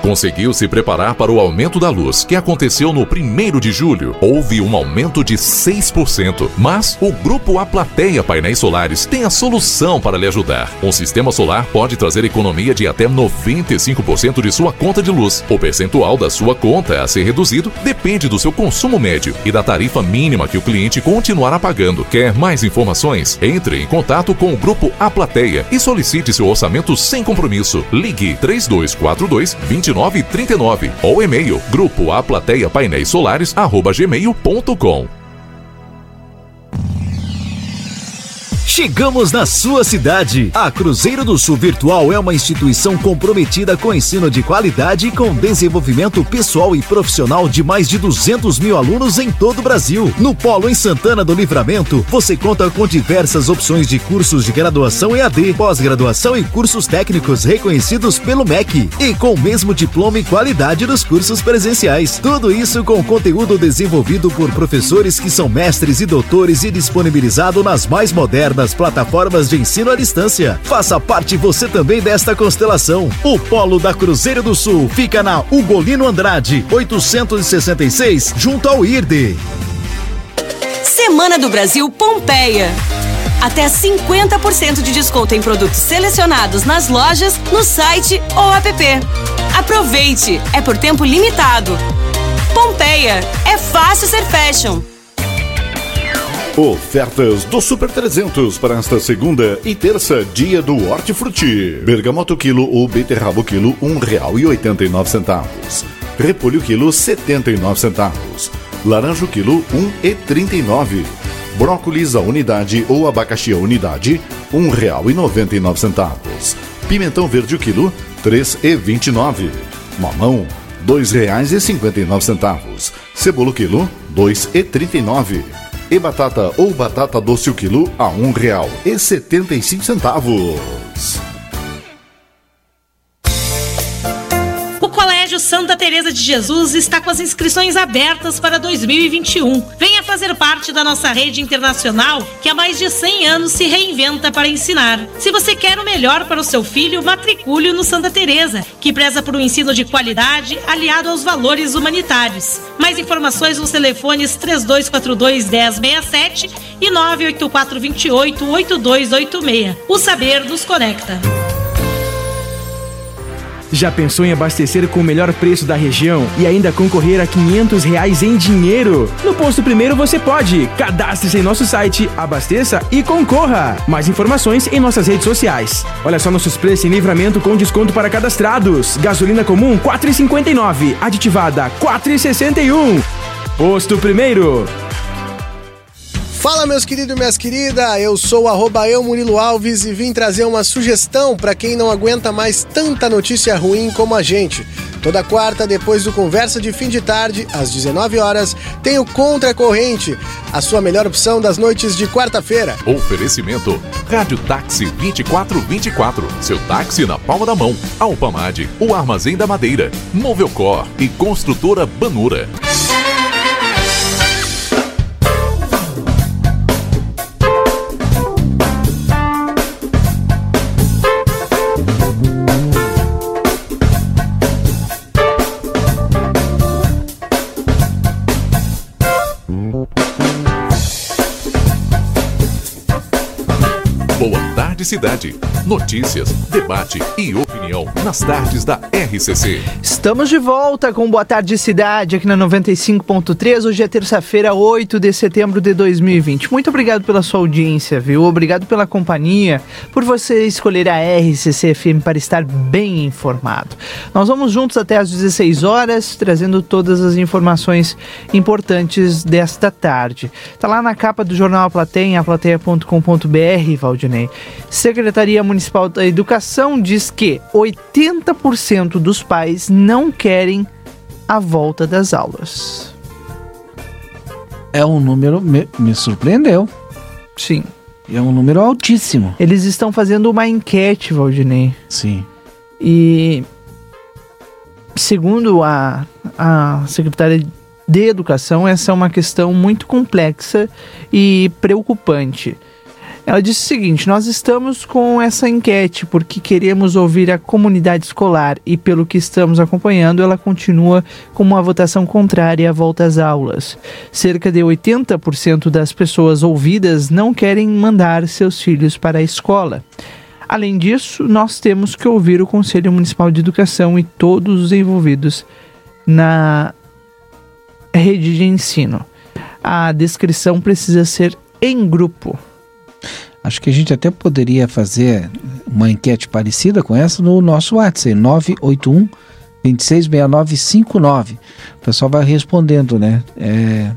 Conseguiu se preparar para o aumento da luz, que aconteceu no primeiro de julho. Houve um aumento de seis por cento, mas o Grupo A Plateia Painéis Solares tem a solução para lhe ajudar. Um sistema solar pode trazer economia de até noventa e cinco por cento de sua conta de luz. O percentual da sua conta a ser reduzido depende do seu consumo médio e da tarifa mínima que o cliente continuará pagando. Quer mais informações? Entre em contato com o Grupo A Plateia e solicite seu orçamento sem compromisso. Ligue três dois quatro dois, dois zero nove trinta e nove ou e-mail grupo aplateia painéis solares arroba gmail ponto com. Chegamos na sua cidade. A Cruzeiro do Sul Virtual é uma instituição comprometida com ensino de qualidade e com desenvolvimento pessoal e profissional de mais de duzentos mil alunos em todo o Brasil. No Polo em Santana do Livramento, você conta com diversas opções de cursos de graduação E A D, pós-graduação e cursos técnicos reconhecidos pelo M E C e com o mesmo diploma e qualidade dos cursos presenciais. Tudo isso com conteúdo desenvolvido por professores que são mestres e doutores e disponibilizado nas mais modernas nas plataformas de ensino à distância. Faça parte você também desta constelação. O Polo da Cruzeiro do Sul fica na Ugolino Andrade, oitocentos e sessenta e seis, junto ao I R D E. Semana do Brasil Pompeia. Até cinquenta por cento de desconto em produtos selecionados nas lojas, no site ou app. Aproveite, é por tempo limitado. Pompeia, é fácil ser fashion. Ofertas do Super trezentos para esta segunda e terça, dia do Hortifruti. Bergamota o quilo ou beterraba o quilo, um real e oitenta e nove centavos. Repolho o quilo, setenta e nove centavos. Laranja o quilo, um real e trinta e nove centavos. Brócolis a unidade ou abacaxi a unidade, um real e noventa e nove centavos. Pimentão verde o quilo, três reais e vinte e nove centavos. Mamão, dois reais e cinquenta e nove centavos. Cebola o quilo, dois reais e trinta e nove centavos. E batata ou batata doce o quilo a um real e setenta e cinco centavos. O Colégio Santa Teresa de Jesus está com as inscrições abertas para dois mil e vinte e um. Venha fazer parte da nossa rede internacional que há mais de cem anos se reinventa para ensinar. Se você quer o melhor para o seu filho, matricule-o no Santa Teresa, que preza por um ensino de qualidade aliado aos valores humanitários. Mais informações nos telefones três dois quatro dois, um zero seis sete e nove oito quatro dois oito, oito dois oito seis. O saber nos conecta. Já pensou em abastecer com o melhor preço da região e ainda concorrer a quinhentos reais em dinheiro? No Posto Primeiro você pode! Cadastre-se em nosso site, abasteça e concorra! Mais informações em nossas redes sociais. Olha só nossos preços em Livramento com desconto para cadastrados. Gasolina comum quatro reais e cinquenta e nove centavos, aditivada quatro reais e sessenta e um centavos. Posto Primeiro! Fala, meus queridos e minhas queridas, eu sou o arroba eu Murilo Alves e vim trazer uma sugestão para quem não aguenta mais tanta notícia ruim como a gente. Toda quarta, depois do Conversa de Fim de Tarde, às dezenove horas, tem o Contra a Corrente, a sua melhor opção das noites de quarta-feira. Oferecimento, Rádio Táxi vinte e quatro vinte e quatro, seu táxi na palma da mão. Alpamad, o Armazém da Madeira, Movelcor e Construtora Banura. Publicidade, notícias, debate e opinião nas tardes da R C C. Estamos de volta com Boa Tarde Cidade aqui na noventa e cinco ponto três. Hoje é terça-feira, oito de setembro de dois mil e vinte. Muito obrigado pela sua audiência, viu? Obrigado pela companhia, por você escolher a R C C F M para estar bem informado. Nós vamos juntos até às dezesseis horas, trazendo todas as informações importantes desta tarde. Está lá na capa do jornal A Plateia, em a plateia ponto com ponto b r, Valdinei. Secretaria Municipal da Educação diz que oitenta por cento dos pais não querem a volta das aulas. É um número... Me, me surpreendeu. Sim. É um número altíssimo. Eles estão fazendo uma enquete, Valdinei. Sim. E... segundo a, a Secretaria de Educação, essa é uma questão muito complexa e preocupante. Ela disse o seguinte: nós estamos com essa enquete porque queremos ouvir a comunidade escolar e, pelo que estamos acompanhando, ela continua com uma votação contrária à volta às aulas. Cerca de oitenta por cento das pessoas ouvidas não querem mandar seus filhos para a escola. Além disso, nós temos que ouvir o Conselho Municipal de Educação e todos os envolvidos na rede de ensino. A descrição precisa ser em grupo. Acho que a gente até poderia fazer uma enquete parecida com essa no nosso WhatsApp, nove oito um, dois seis seis nove cinco nove. O pessoal vai respondendo, né? É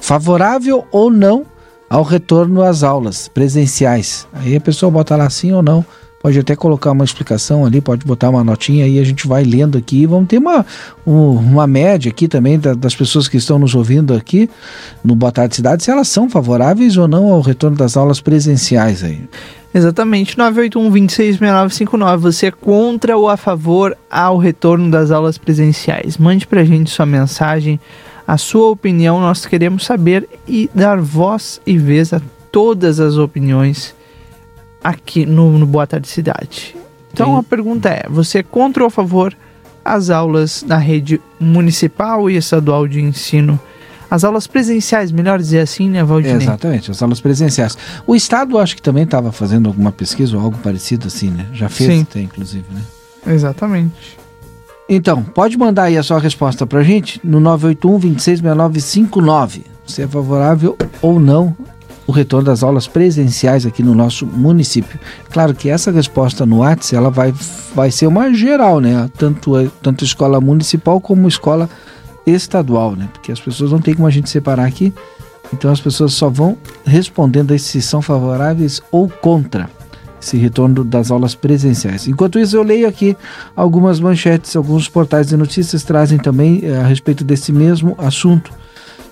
favorável ou não ao retorno às aulas presenciais. Aí a pessoa bota lá sim ou não, pode até colocar uma explicação ali, pode botar uma notinha aí, a gente vai lendo aqui. Vamos ter uma, uma média aqui também das pessoas que estão nos ouvindo aqui no Boa Tarde Cidade, se elas são favoráveis ou não ao retorno das aulas presenciais aí. Exatamente, nove oito um, dois seis seis nove cinco nove, você é contra ou a favor ao retorno das aulas presenciais? Mande pra gente sua mensagem, a sua opinião, nós queremos saber e dar voz e vez a todas as opiniões aqui no, no Boa Tarde Cidade. Então Sim. A pergunta é: você é contra ou a favor as aulas na rede municipal e estadual de ensino? As aulas presenciais, melhor dizer assim, né, Valdinei? É, exatamente, as aulas presenciais. O Estado acho que também estava fazendo alguma pesquisa ou algo parecido assim, né? Já fez Sim. até, inclusive, né? Exatamente. Então, pode mandar aí a sua resposta pra gente no nove oito um, dois seis seis nove cinco nove. Se é favorável ou não o retorno das aulas presenciais aqui no nosso município. Claro que essa resposta no WhatsApp, ela vai, vai ser uma geral, né? Tanto, tanto escola municipal como escola estadual, né? Porque as pessoas não tem como a gente separar aqui. Então as pessoas só vão respondendo aí se são favoráveis ou contra esse retorno das aulas presenciais. Enquanto isso, eu leio aqui algumas manchetes, alguns portais de notícias trazem também eh, a respeito desse mesmo assunto.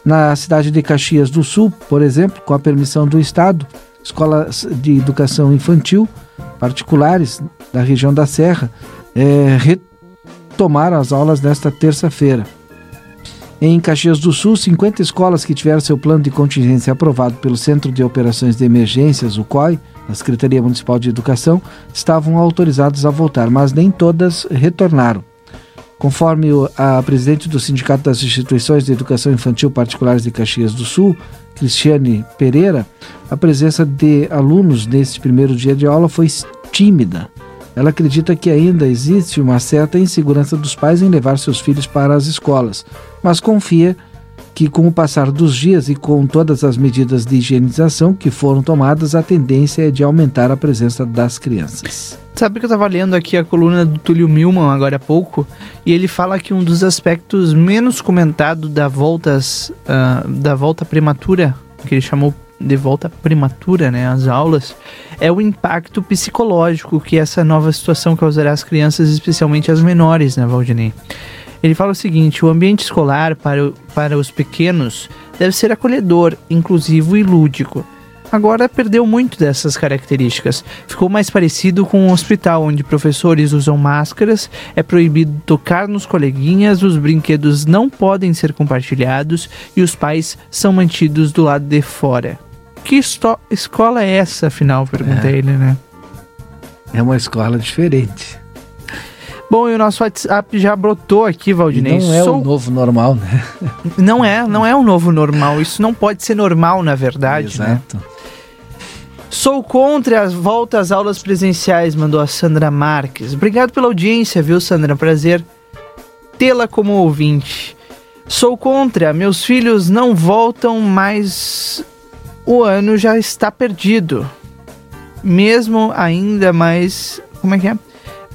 Na cidade de Caxias do Sul, por exemplo, com a permissão do Estado, escolas de educação infantil particulares da região da Serra eh, retomaram as aulas nesta terça-feira. Em Caxias do Sul, cinquenta escolas que tiveram seu plano de contingência aprovado pelo Centro de Operações de Emergências, o C O E, da Secretaria Municipal de Educação, estavam autorizadas a voltar, mas nem todas retornaram. Conforme a presidente do Sindicato das Instituições de Educação Infantil Particulares de Caxias do Sul, Cristiane Pereira, a presença de alunos neste primeiro dia de aula foi tímida. Ela acredita que ainda existe uma certa insegurança dos pais em levar seus filhos para as escolas, mas confia que com o passar dos dias e com todas as medidas de higienização que foram tomadas, a tendência é de aumentar a presença das crianças. Sabe que eu estava lendo aqui a coluna do Túlio Milman agora há pouco, e ele fala que um dos aspectos menos comentados da, voltas, uh, da volta prematura, que ele chamou de volta prematura, né, às aulas, é o impacto psicológico que essa nova situação causará às crianças, especialmente às menores, né, Valdinei? Ele fala o seguinte: o ambiente escolar para, para os pequenos deve ser acolhedor, inclusivo e lúdico. Agora perdeu muito dessas características. Ficou mais parecido com um hospital onde professores usam máscaras, é proibido tocar nos coleguinhas, os brinquedos não podem ser compartilhados e os pais são mantidos do lado de fora. Que esto- escola é essa, afinal? Perguntei é. ele, né? É uma escola diferente. Bom, e o nosso WhatsApp já brotou aqui, Valdinei. E não é Sou... o novo normal, né? Não é, não é o novo normal. Isso não pode ser normal, na verdade, Exato. né? Sou contra as voltas às aulas presenciais, mandou a Sandra Marques. Obrigado pela audiência, viu, Sandra? Prazer tê-la como ouvinte. Sou contra, meus filhos não voltam, mas o ano já está perdido. Mesmo ainda mais... Como é que é?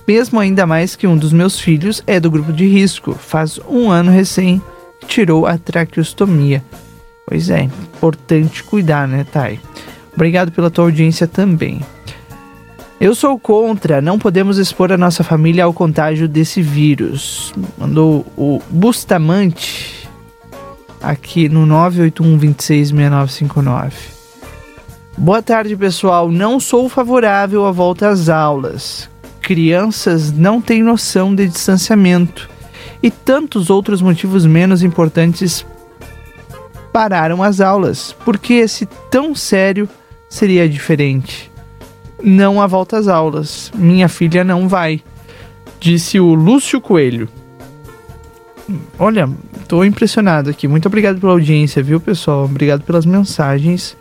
Mesmo ainda mais que um dos meus filhos é do grupo de risco. Faz um ano recém que tirou a traqueostomia. Pois é, importante cuidar, né, Thay? Obrigado pela tua audiência também. Eu sou contra, não podemos expor a nossa família ao contágio desse vírus. Mandou o Bustamante aqui no nove oito um, dois seis, seis nove cinco nove. Boa tarde, pessoal. Não sou favorável à volta às aulas. Crianças não têm noção de distanciamento. E tantos outros motivos menos importantes pararam as aulas. Porque esse tão sério seria diferente. Não a volta às aulas. Minha filha não vai, disse o Lúcio Coelho. Olha, tô impressionado aqui. Muito obrigado pela audiência, viu, pessoal? Obrigado pelas mensagens.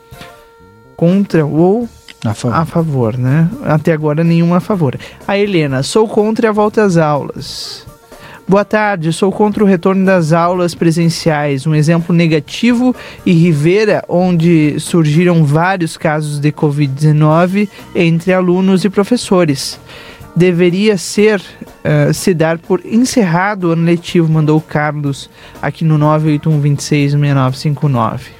Contra ou a favor, a favor, né? Até agora nenhuma a favor. A Helena, sou contra a volta às aulas. Boa tarde, sou contra o retorno das aulas presenciais, um exemplo negativo em Rivera, onde surgiram vários casos de covid dezenove entre alunos e professores. Deveria ser, uh, se dar por encerrado o ano letivo, mandou o Carlos aqui no nove oito um, dois seis, seis nove cinco nove.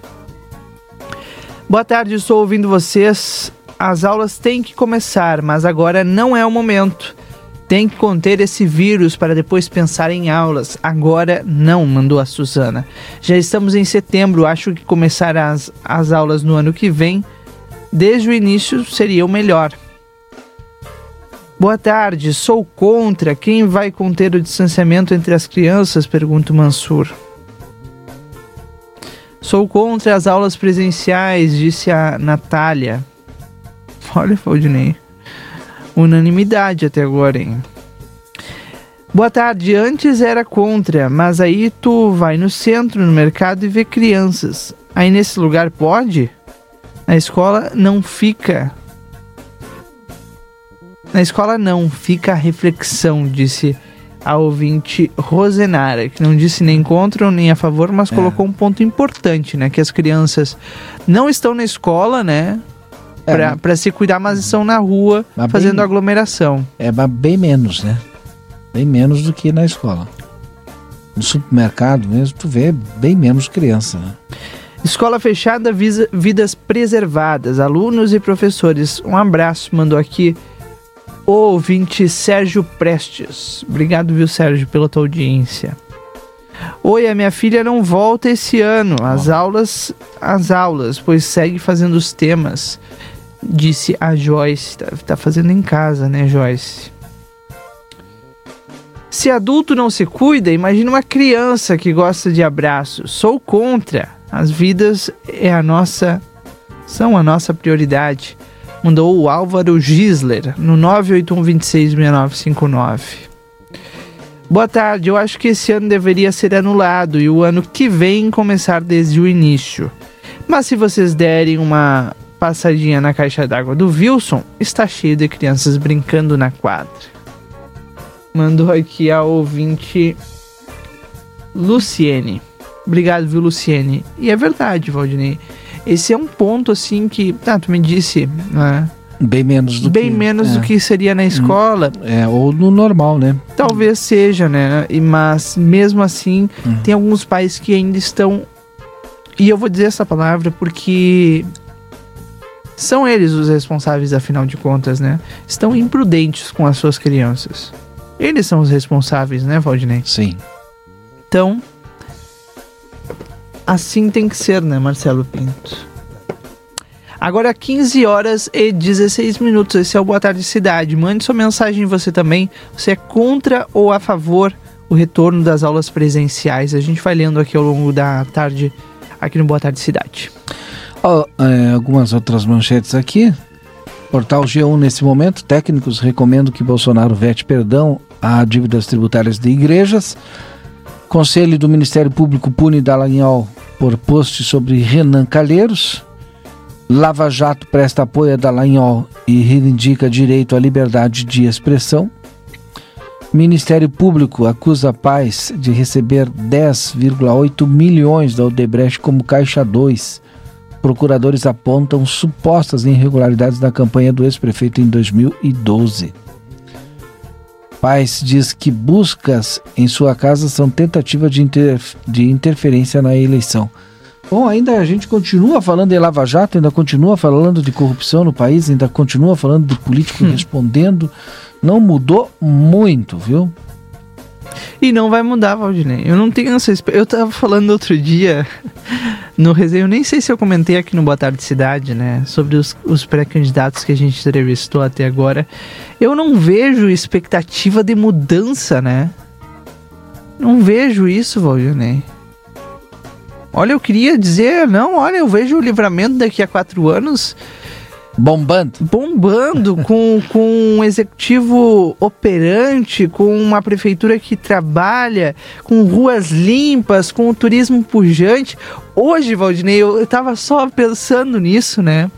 Boa tarde, estou ouvindo vocês. As aulas têm que começar, mas agora não é o momento. Tem que conter esse vírus para depois pensar em aulas. Agora não, mandou a Suzana. Já estamos em setembro, acho que começar as, as aulas no ano que vem. Desde o início seria o melhor. Boa tarde, sou contra. Quem vai conter o distanciamento entre as crianças? Pergunta o Mansur. Sou contra as aulas presenciais, disse a Natália. Olha, Valdinei. Unanimidade até agora, hein? Boa tarde, antes era contra, mas aí tu vai no centro, no mercado e vê crianças. Aí nesse lugar pode? Na escola não fica. Na escola não, fica a reflexão, disse a ouvinte Rosenara, que não disse nem contra nem a favor, mas é. colocou um ponto importante, né? Que as crianças não estão na escola, né? Pra, pra se cuidar, mas estão na rua, mas fazendo bem, aglomeração. É, mas bem menos, né? Bem menos do que na escola. No supermercado mesmo, tu vê bem menos criança, né? Escola fechada, visa, vidas preservadas, alunos e professores. Um abraço, mandou aqui o ouvinte Sérgio Prestes. Obrigado, viu, Sérgio, pela tua audiência. Oi, a minha filha não volta esse ano. As aulas, as aulas, pois segue fazendo os temas, disse a Joyce. Tá, tá fazendo em casa, né, Joyce? Se adulto não se cuida, imagina uma criança que gosta de abraço. Sou contra. As vidas é a nossa, são a nossa prioridade. Mandou o Álvaro Gisler no nove oito um, dois seis, seis nove cinco nove. Boa tarde, eu acho que esse ano deveria ser anulado e o ano que vem começar desde o início. Mas se vocês derem uma passadinha na caixa d'água do Wilson, está cheio de crianças brincando na quadra. Mandou aqui a ouvinte Luciene. Obrigado, viu, Luciene? E é verdade, Valdinei. Esse é um ponto, assim, que... Ah, tu me disse, né? Bem menos do, Bem que, menos é. do que seria na escola. É, ou no normal, né? Talvez seja, né? E, mas, mesmo assim, uhum. tem alguns pais que ainda estão... E eu vou dizer essa palavra porque... São eles os responsáveis, afinal de contas, né? Estão imprudentes com as suas crianças. Eles são os responsáveis, né, Valdinei? Sim. Então, assim tem que ser, né, Marcelo Pinto? Agora, quinze horas e dezesseis minutos. Esse é o Boa Tarde Cidade. Mande sua mensagem, você também. Você é contra ou a favor o retorno das aulas presenciais? A gente vai lendo aqui ao longo da tarde, aqui no Boa Tarde Cidade. Oh, é, algumas outras manchetes aqui. Portal G um nesse momento. Técnicos recomendam que Bolsonaro vete perdão a dívidas tributárias de igrejas. Conselho do Ministério Público pune Dallagnol por post sobre Renan Calheiros. Lava Jato presta apoio a Dallagnol e reivindica direito à liberdade de expressão. Ministério Público acusa Paes de receber dez vírgula oito milhões da Odebrecht como Caixa dois. Procuradores apontam supostas irregularidades na campanha do ex-prefeito em dois mil e doze. Paes diz que buscas em sua casa são tentativa de, interf- de interferência na eleição. Bom, ainda a gente continua falando de Lava Jato, ainda continua falando de corrupção no país, ainda continua falando de político hum. respondendo. Não mudou muito, viu? E não vai mudar, Valdinei. Eu não tenho essa esperança. Eu tava falando outro dia no resenho, eu nem sei se eu comentei aqui no Boa Tarde Cidade, né? Sobre os, os pré-candidatos que a gente entrevistou até agora. Eu não vejo expectativa de mudança, né? Não vejo isso, Valdinei. Olha, eu queria dizer, não, olha, eu vejo o Livramento daqui a quatro anos bombando, bombando com, com um executivo operante, com uma prefeitura que trabalha, com ruas limpas, com o turismo pujante. Hoje, Valdinei, eu estava só pensando nisso, né?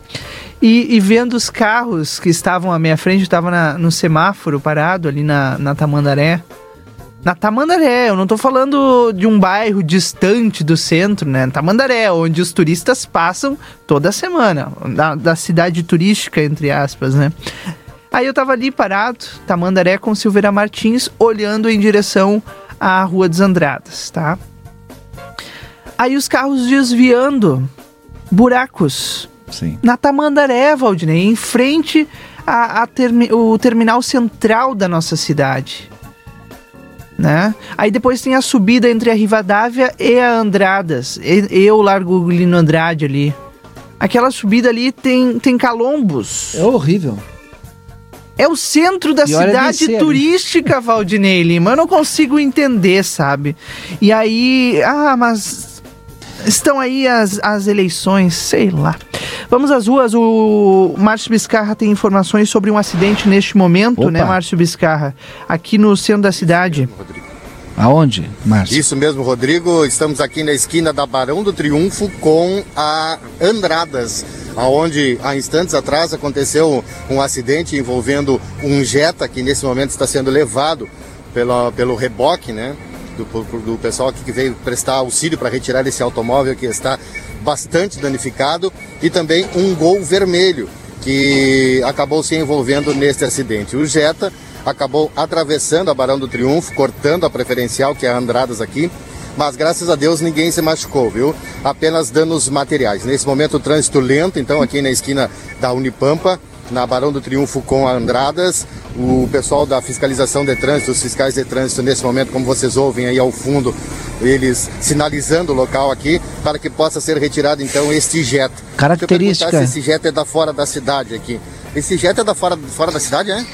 E, e vendo os carros que estavam à minha frente, eu estava no semáforo parado ali na, na Tamandaré. Na Tamandaré, eu não tô falando de um bairro distante do centro, né? Tamandaré, onde os turistas passam toda semana, da, da cidade turística, entre aspas, né? Aí eu tava ali parado, Tamandaré com Silveira Martins, olhando em direção à Rua dos Andradas, tá? Aí os carros desviando, buracos. Sim. Na Tamandaré, Valdinei, em frente a, a termi- o terminal central da nossa cidade. Né? Aí depois tem a subida entre a Rivadavia e a Andradas. Eu largo o Lino Andrade ali. Aquela subida ali tem, tem calombos. É horrível. É o centro da e cidade turística, ali. Valdinei Lima. Eu não consigo entender, sabe? E aí... Ah, mas... Estão aí as, as eleições, sei lá. Vamos às ruas. O Márcio Biscarra tem informações sobre um acidente neste momento, Opa. né, Márcio Biscarra? Aqui no centro da cidade. Aonde, Márcio? Isso mesmo, Rodrigo. Estamos aqui na esquina da Barão do Triunfo com a Andradas, aonde há instantes atrás aconteceu um acidente envolvendo um Jetta que nesse momento está sendo levado pela, pelo reboque, né? Do, do pessoal aqui que veio prestar auxílio para retirar esse automóvel que está bastante danificado, e também um Gol vermelho que acabou se envolvendo neste acidente. O Jetta acabou atravessando a Barão do Triunfo, cortando a preferencial, que é a Andradas aqui, mas graças a Deus ninguém se machucou, viu? Apenas danos materiais. Nesse momento o trânsito lento, então, aqui na esquina da Unipampa, na Barão do Triunfo com a Andradas. O pessoal da fiscalização de trânsito, os fiscais de trânsito nesse momento, como vocês ouvem aí ao fundo, eles sinalizando o local aqui para que possa ser retirado então este Jetta. Característica. Deixa eu perguntar se esse Jetta é da fora da cidade aqui. Esse Jetta é da fora, fora da cidade, né?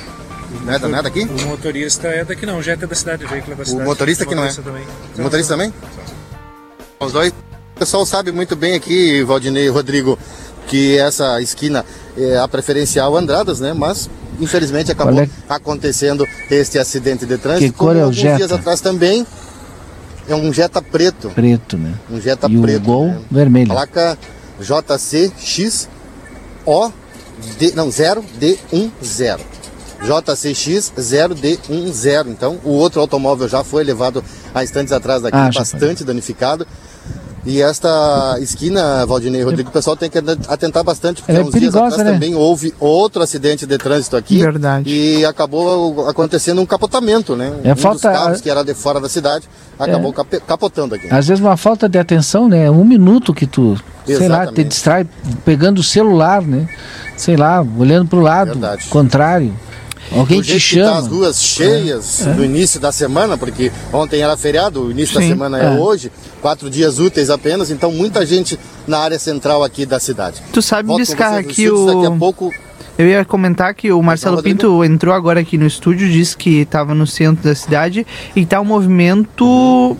Não é da nada aqui? O motorista é daqui não, o Jetta é da cidade, o veículo é da cidade. O motorista aqui não é? Também. O motorista também? Os dois. O pessoal sabe muito bem aqui, Valdinei e Rodrigo, que essa esquina é a preferencial Andradas, né? Mas infelizmente acabou é? acontecendo este acidente de trânsito. Que cor é o Jetta? Alguns dias atrás também. É um Jetta preto. Preto, né? Um Jetta e preto. E o Gol né? vermelho. Placa J C X O D, não, zero D um zero. J C X zero D um zero. Então, o outro automóvel já foi levado há instantes atrás daqui, ah, bastante danificado. E esta esquina, Valdinei e Rodrigo, o pessoal tem que atentar bastante, porque é uns perigosa, dias atrás né? também houve outro acidente de trânsito aqui. Verdade. E acabou acontecendo um capotamento, né? É um falta... dos carros que era de fora da cidade acabou é... capotando aqui. Às vezes uma falta de atenção, né? Um minuto que tu, Exatamente. sei lá, te distrai pegando o celular, né? Sei lá, olhando para o lado Verdade. contrário. Alguém te chama. Tá as ruas cheias é, é. do início da semana, porque ontem era feriado, o início Sim, da semana é, é hoje, quatro dias úteis apenas, então muita gente na área central aqui da cidade. Tu sabe, Biscarra, que o... daqui a pouco... Eu ia comentar que o Marcelo Pinto entrou agora aqui no estúdio, disse que estava no centro da cidade e tá um movimento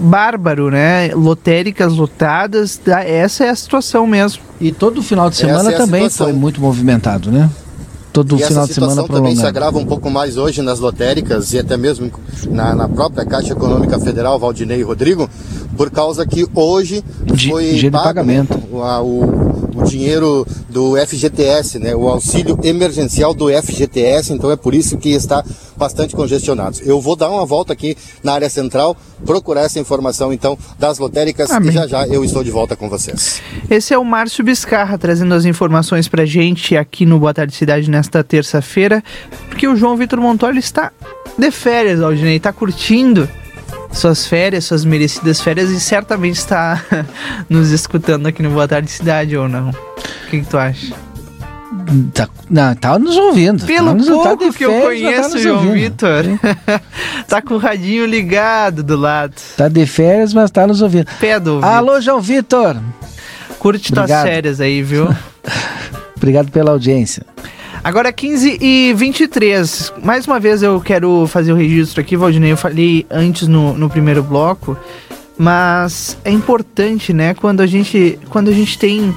bárbaro, né? Lotéricas lotadas, essa é a situação mesmo. E todo final de semana é também foi muito movimentado, né? Todo e final essa situação de também se agrava um pouco mais hoje nas lotéricas e até mesmo na, na própria Caixa Econômica Federal, Valdinei e Rodrigo, por causa que hoje foi G- pago, pagamento. Né, o, o, o dinheiro do F G T S, né, o auxílio emergencial do F G T S, então é por isso que está bastante congestionado. Eu vou dar uma volta aqui na área central, procurar essa informação então das lotéricas. Amém. E já já eu estou de volta com vocês. Esse é o Márcio Biscarra trazendo as informações pra gente aqui no Boa Tarde Cidade nesta terça-feira, porque o João Vitor Montoli está de férias, Aldinei, está curtindo suas férias, suas merecidas férias, e certamente está nos escutando aqui no Boa Tarde Cidade, ou não? O que, que tu acha? Tá, não, tá nos ouvindo. Pelo tá nos, pouco tá de que férias, eu conheço tá o João Vitor. Tá com o radinho ligado do lado. Tá de férias, mas tá nos ouvindo. Pé do ouvido. Alô, João Vitor! Curte Obrigado. Tuas férias aí, viu? Obrigado pela audiência. Agora quinze e vinte e três, mais uma vez eu quero fazer o registro aqui, Valdinei, eu falei antes no, no primeiro bloco, mas é importante, né, quando a gente, quando a gente tem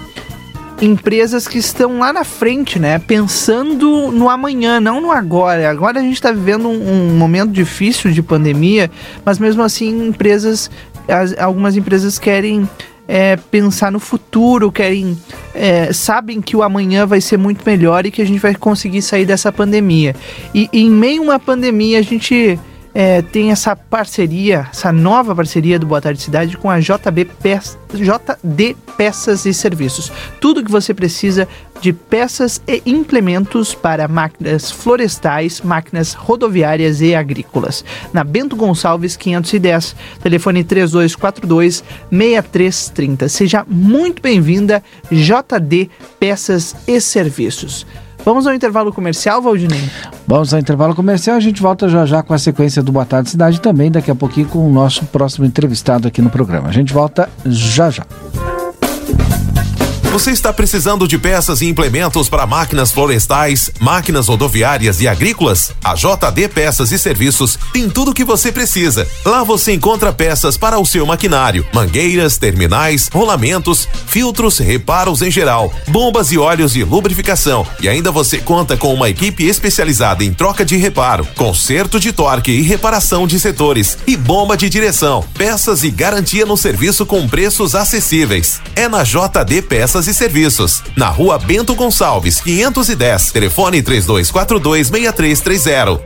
empresas que estão lá na frente, né, pensando no amanhã, não no agora. Agora a gente está vivendo um, um momento difícil de pandemia, mas mesmo assim empresas, as, algumas empresas querem... É, pensar no futuro, querem, é, sabem que o amanhã vai ser muito melhor e que a gente vai conseguir sair dessa pandemia. E, e em meio a uma pandemia a gente é, tem essa parceria, essa nova parceria do Boa Tarde Cidade com a J B Pe- J D Peças e Serviços. Tudo que você precisa de peças e implementos para máquinas florestais, máquinas rodoviárias e agrícolas. Na Bento Gonçalves quinhentos e dez, telefone trinta e dois quarenta e dois, sessenta e três trinta. Seja muito bem-vinda, J D Peças e Serviços. Vamos ao intervalo comercial, Valdinei? Vamos ao intervalo comercial, a gente volta já já com a sequência do Boa Tarde Cidade também, daqui a pouquinho com o nosso próximo entrevistado aqui no programa. A gente volta já já. Você está precisando de peças e implementos para máquinas florestais, máquinas rodoviárias e agrícolas? A J D Peças e Serviços tem tudo o que você precisa. Lá você encontra peças para o seu maquinário, mangueiras, terminais, rolamentos, filtros, reparos em geral, bombas e óleos de lubrificação. E ainda você conta com uma equipe especializada em troca de reparo, conserto de torque e reparação de setores e bomba de direção, peças e garantia no serviço com preços acessíveis. É na J D Peças e Serviços, na Rua Bento Gonçalves, quinhentos e dez, telefone trinta e dois quarenta e dois, sessenta e três trinta.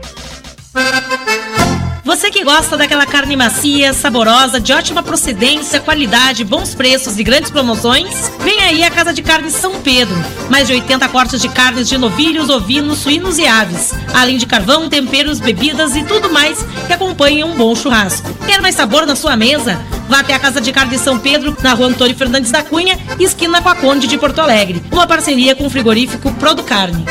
Você que gosta daquela carne macia, saborosa, de ótima procedência, qualidade, bons preços e grandes promoções, vem aí a Casa de Carne São Pedro. Mais de oitenta cortes de carnes de novilhos, ovinos, suínos e aves. Além de carvão, temperos, bebidas e tudo mais que acompanha um bom churrasco. Quer mais sabor na sua mesa? Vá até a Casa de Carne São Pedro, na Rua Antônio Fernandes da Cunha, esquina com a Conde de Porto Alegre. Uma parceria com o frigorífico Producarne.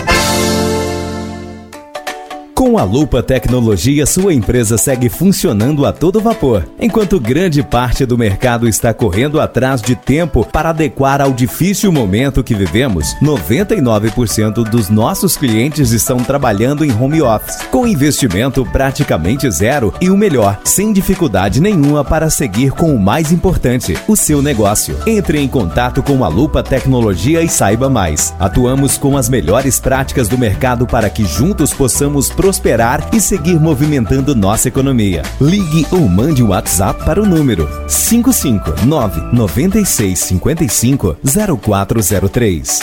Com a Lupa Tecnologia, sua empresa segue funcionando a todo vapor, enquanto grande parte do mercado está correndo atrás de tempo para adequar ao difícil momento que vivemos. noventa e nove por cento dos nossos clientes estão trabalhando em home office, com investimento praticamente zero e o melhor, sem dificuldade nenhuma para seguir com o mais importante, o seu negócio. Entre em contato com a Lupa Tecnologia e saiba mais. Atuamos com as melhores práticas do mercado para que juntos possamos prosperar e seguir movimentando nossa economia. Ligue ou mande um WhatsApp para o número cinco cinco nove, nove seis cinco cinco, zero quatro zero três.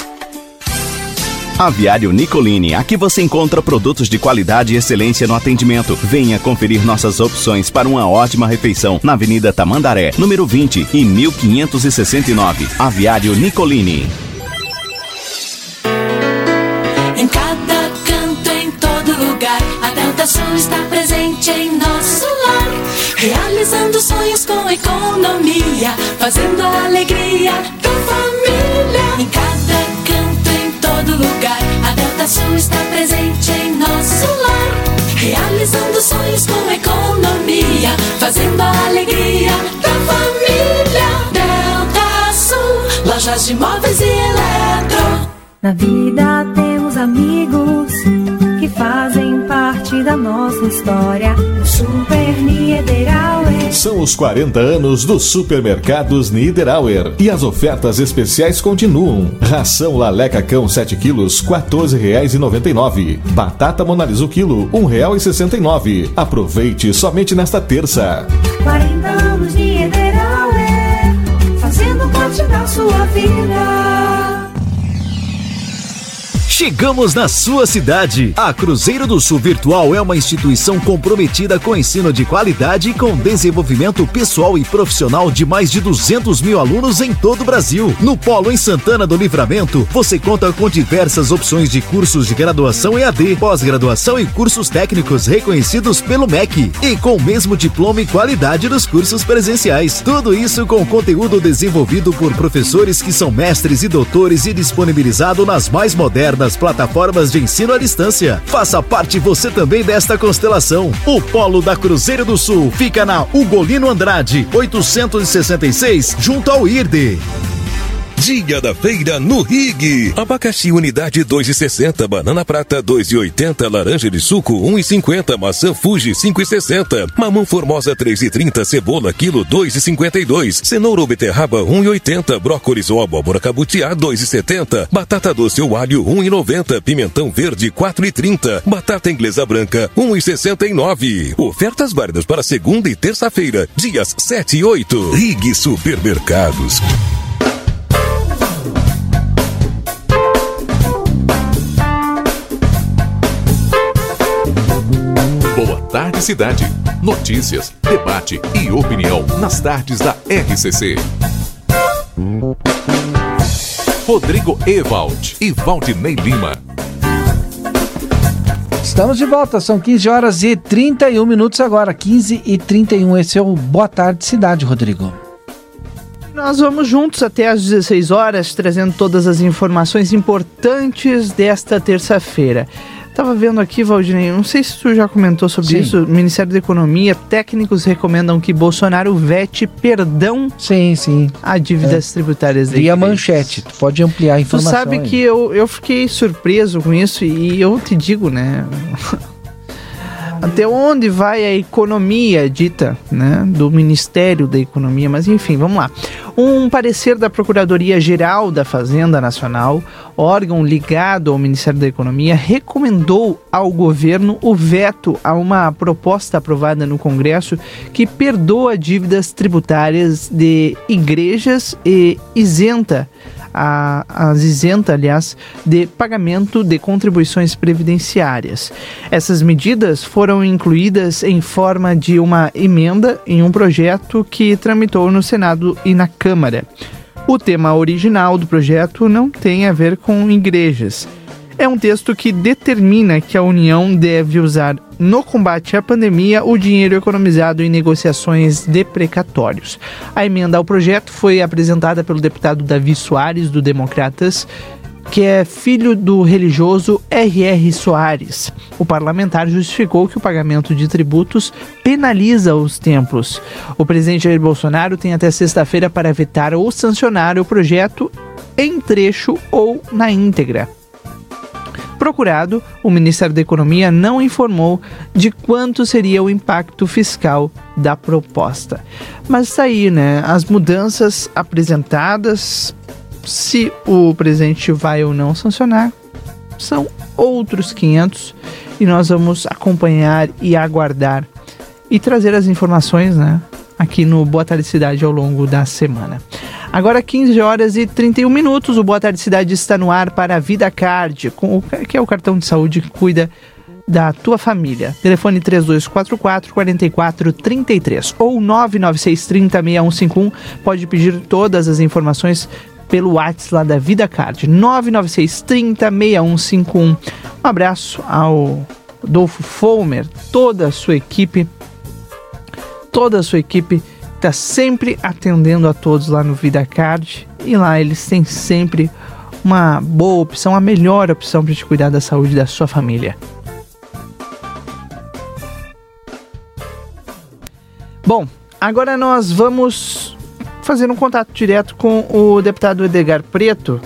Aviário Nicolini, aqui você encontra produtos de qualidade e excelência no atendimento. Venha conferir nossas opções para uma ótima refeição na Avenida Tamandaré, número vinte e mil quinhentos e sessenta e nove. Aviário Nicolini. A Deltasul está presente em nosso lar, realizando sonhos com economia, fazendo a alegria da família. Em cada canto, em todo lugar, a Deltasul está presente em nosso lar, realizando sonhos com economia, fazendo a alegria da família. Deltasul, lojas de móveis e eletro. Na vida temos amigos que fazem parte da nossa história. O Super Niederauer. São os quarenta anos dos supermercados Niederauer e as ofertas especiais continuam. Ração Laleca Cão sete quilos, quatorze reais e noventa e nove centavos. Batata Monalisa o quilo, um real e sessenta e nove centavos. Aproveite somente nesta terça. quarenta anos Niederauer, fazendo parte da sua vida. Chegamos na sua cidade. A Cruzeiro do Sul Virtual é uma instituição comprometida com ensino de qualidade e com desenvolvimento pessoal e profissional de mais de duzentos mil alunos em todo o Brasil. No Polo em Santana do Livramento, você conta com diversas opções de cursos de graduação E A D, pós-graduação e cursos técnicos reconhecidos pelo M E C e com o mesmo diploma e qualidade dos cursos presenciais. Tudo isso com conteúdo desenvolvido por professores que são mestres e doutores e disponibilizado nas mais modernas plataformas de ensino à distância. Faça parte você também desta constelação. O Polo da Cruzeiro do Sul fica na Ugolino Andrade, oitocentos e sessenta e seis, junto ao I R D E. Dia da Feira no R I G. Abacaxi unidade dois reais e sessenta, banana prata dois reais e oitenta, laranja de suco um real e cinquenta, maçã Fuji cinco reais e sessenta, mamão formosa três reais e trinta, cebola quilo dois reais e cinquenta e dois, cenoura ou beterraba um real e oitenta, brócolis ou abóbora cabutiá dois reais e setenta, batata doce ou alho um real e noventa, pimentão verde quatro reais e trinta, batata inglesa branca um real e sessenta e nove. Ofertas válidas para segunda e terça-feira, dias sete e oito. R I G Supermercados. Tarde Cidade. Notícias, debate e opinião nas tardes da R C C. Rodrigo Ewald e Valdinei Lima. Estamos de volta, são quinze horas e trinta e um minutos agora, quinze e trinta e um. Esse é o Boa Tarde Cidade, Rodrigo. Nós vamos juntos até às dezesseis horas, trazendo todas as informações importantes desta terça-feira. Estava vendo aqui, Valdinei, não sei se tu já comentou sobre Sim. isso, Ministério da Economia, técnicos recomendam que Bolsonaro vete perdão sim, sim. a dívidas é. tributárias dele. E a manchete, tu pode ampliar a informação. Tu sabe aí. que eu, eu fiquei surpreso com isso e eu te digo, né, até onde vai a economia dita, né, do Ministério da Economia, mas enfim, vamos lá. Um parecer da Procuradoria-Geral da Fazenda Nacional, órgão ligado ao Ministério da Economia, recomendou ao governo o veto a uma proposta aprovada no Congresso que perdoa dívidas tributárias de igrejas e isenta A, as isenta, aliás, de pagamento de contribuições previdenciárias. Essas medidas foram incluídas em forma de uma emenda em um projeto que tramitou no Senado e na Câmara. O tema original do projeto não tem a ver com igrejas. É um texto que determina que a União deve usar no combate à pandemia o dinheiro economizado em negociações de precatórios. A emenda ao projeto foi apresentada pelo deputado Davi Soares, do Democratas, que é filho do religioso R R. Soares. O parlamentar justificou que o pagamento de tributos penaliza os templos. O presidente Jair Bolsonaro tem até sexta-feira para vetar ou sancionar o projeto em trecho ou na íntegra. Procurado, o Ministério da Economia não informou de quanto seria o impacto fiscal da proposta. Mas está aí, né? As mudanças apresentadas, se o presidente vai ou não sancionar, são outros quinhentos e nós vamos acompanhar e aguardar e trazer as informações, né, aqui no Boa Tarde Cidade ao longo da semana. Agora quinze horas e trinta e um minutos, o Boa Tarde Cidade está no ar para a Vida Card, com o, que é o cartão de saúde que cuida da tua família. Telefone três dois quatro quatro, quatro quatro três três ou nove nove seis três zero seis um cinco um. Pode pedir todas as informações pelo WhatsApp lá da Vida Card, nove nove seis três zero seis um cinco um. Um abraço ao Adolfo Fomer, toda a sua equipe, toda a sua equipe. Está sempre atendendo a todos lá no Vida Card e lá eles têm sempre uma boa opção, a melhor opção para te cuidar da saúde da sua família. Bom, agora nós vamos fazer um contato direto com o deputado Edgar Preto,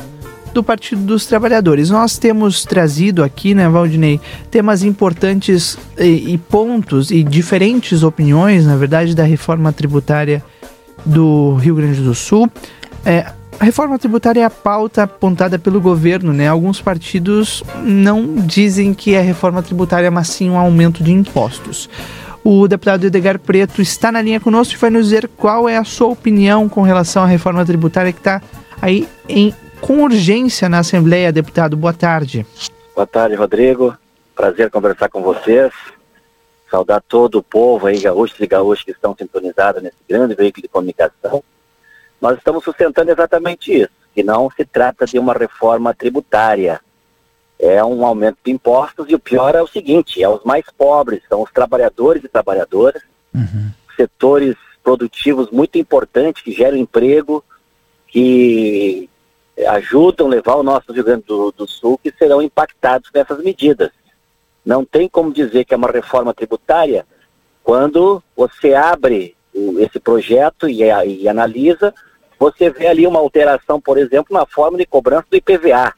do Partido dos Trabalhadores. Nós temos trazido aqui, né, Valdinei, temas importantes e, e pontos e diferentes opiniões, na verdade, da reforma tributária do Rio Grande do Sul. É, a reforma tributária é a pauta apontada pelo governo, né? Alguns partidos não dizem que é reforma tributária, mas sim um aumento de impostos. O deputado Edgar Preto está na linha conosco e vai nos dizer qual é a sua opinião com relação à reforma tributária que está aí em com urgência na Assembleia. Deputado, boa tarde. Boa tarde, Rodrigo. Prazer conversar com vocês. Saudar todo o povo aí, gaúchos e gaúchas que estão sintonizados nesse grande veículo de comunicação. Nós estamos sustentando exatamente isso, que não se trata de uma reforma tributária. É um aumento de impostos e o pior é o seguinte, é os mais pobres, são os trabalhadores e trabalhadoras, uhum. setores produtivos muito importantes que geram emprego, que ajudam a levar o nosso Rio Grande do, do Sul, que serão impactados com essas medidas. Não tem como dizer que é uma reforma tributária quando você abre esse projeto e, e analisa, você vê ali uma alteração, por exemplo, na forma de cobrança do I P V A.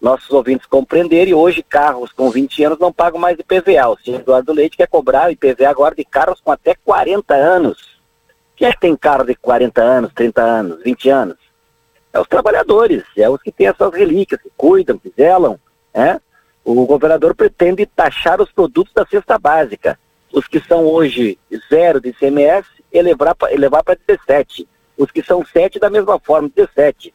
Nossos ouvintes compreenderem, hoje carros com vinte anos não pagam mais I P V A. O senhor Eduardo Leite quer cobrar o I P V A agora de carros com até quarenta anos. Quem é que tem carro de quarenta anos, trinta anos, vinte anos? É os trabalhadores, é os que têm essas relíquias, que cuidam, que zelam, né? O governador pretende taxar os produtos da cesta básica. Os que são hoje zero de I C M S, elevar para dezessete. Os que são sete, da mesma forma, dezessete.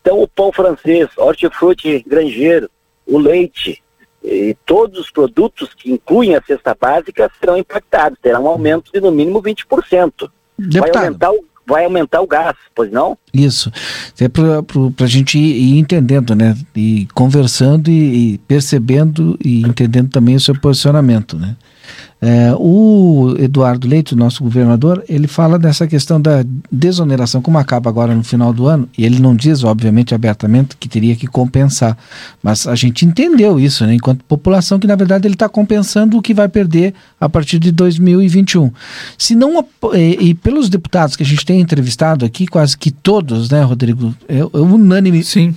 Então, o pão francês, hortifruti grangeiro, o leite e todos os produtos que incluem a cesta básica serão impactados. Terá um aumento de, no mínimo, vinte por cento. Deputado. Vai aumentar o vai aumentar o gás, pois não? Isso, é para a gente ir, ir entendendo, né, e conversando e, e percebendo e entendendo também o seu posicionamento, né. É, o Eduardo Leite, nosso governador, ele fala dessa questão da desoneração, como acaba agora no final do ano, e ele não diz, obviamente, abertamente que teria que compensar, mas a gente entendeu isso, né, enquanto população, que na verdade ele está compensando o que vai perder a partir de dois mil e vinte e um. Se não, e, e pelos deputados que a gente tem entrevistado aqui, quase que todos, né, Rodrigo, é, é unânime. Sim.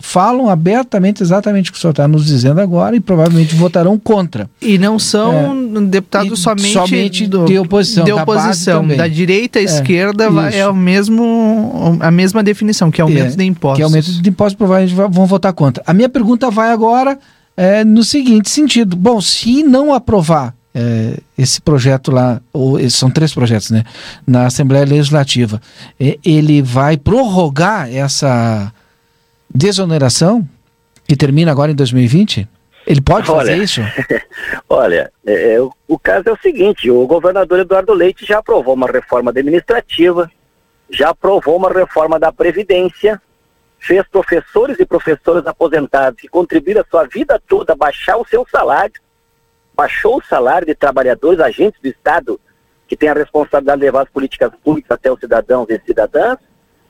Falam abertamente exatamente o que o senhor está nos dizendo agora e provavelmente votarão contra. E não são é, deputados somente, somente do, de oposição, de oposição da, da direita à é, esquerda vai, é o mesmo, a mesma definição, que é aumento é, de impostos. Que é aumento de impostos, provavelmente vão votar contra. A minha pergunta vai agora é, no seguinte sentido. Bom, se não aprovar é, esse projeto lá, ou são três projetos, né, na Assembleia Legislativa, é, ele vai prorrogar essa desoneração, que termina agora em dois mil e vinte? Ele pode fazer olha, isso? Olha, é, o, o caso é o seguinte, o governador Eduardo Leite já aprovou uma reforma administrativa, já aprovou uma reforma da Previdência, fez professores e professoras aposentados que contribuíram a sua vida toda a baixar o seu salário, baixou o salário de trabalhadores, agentes do Estado, que tem a responsabilidade de levar as políticas públicas até os cidadãos e cidadãs.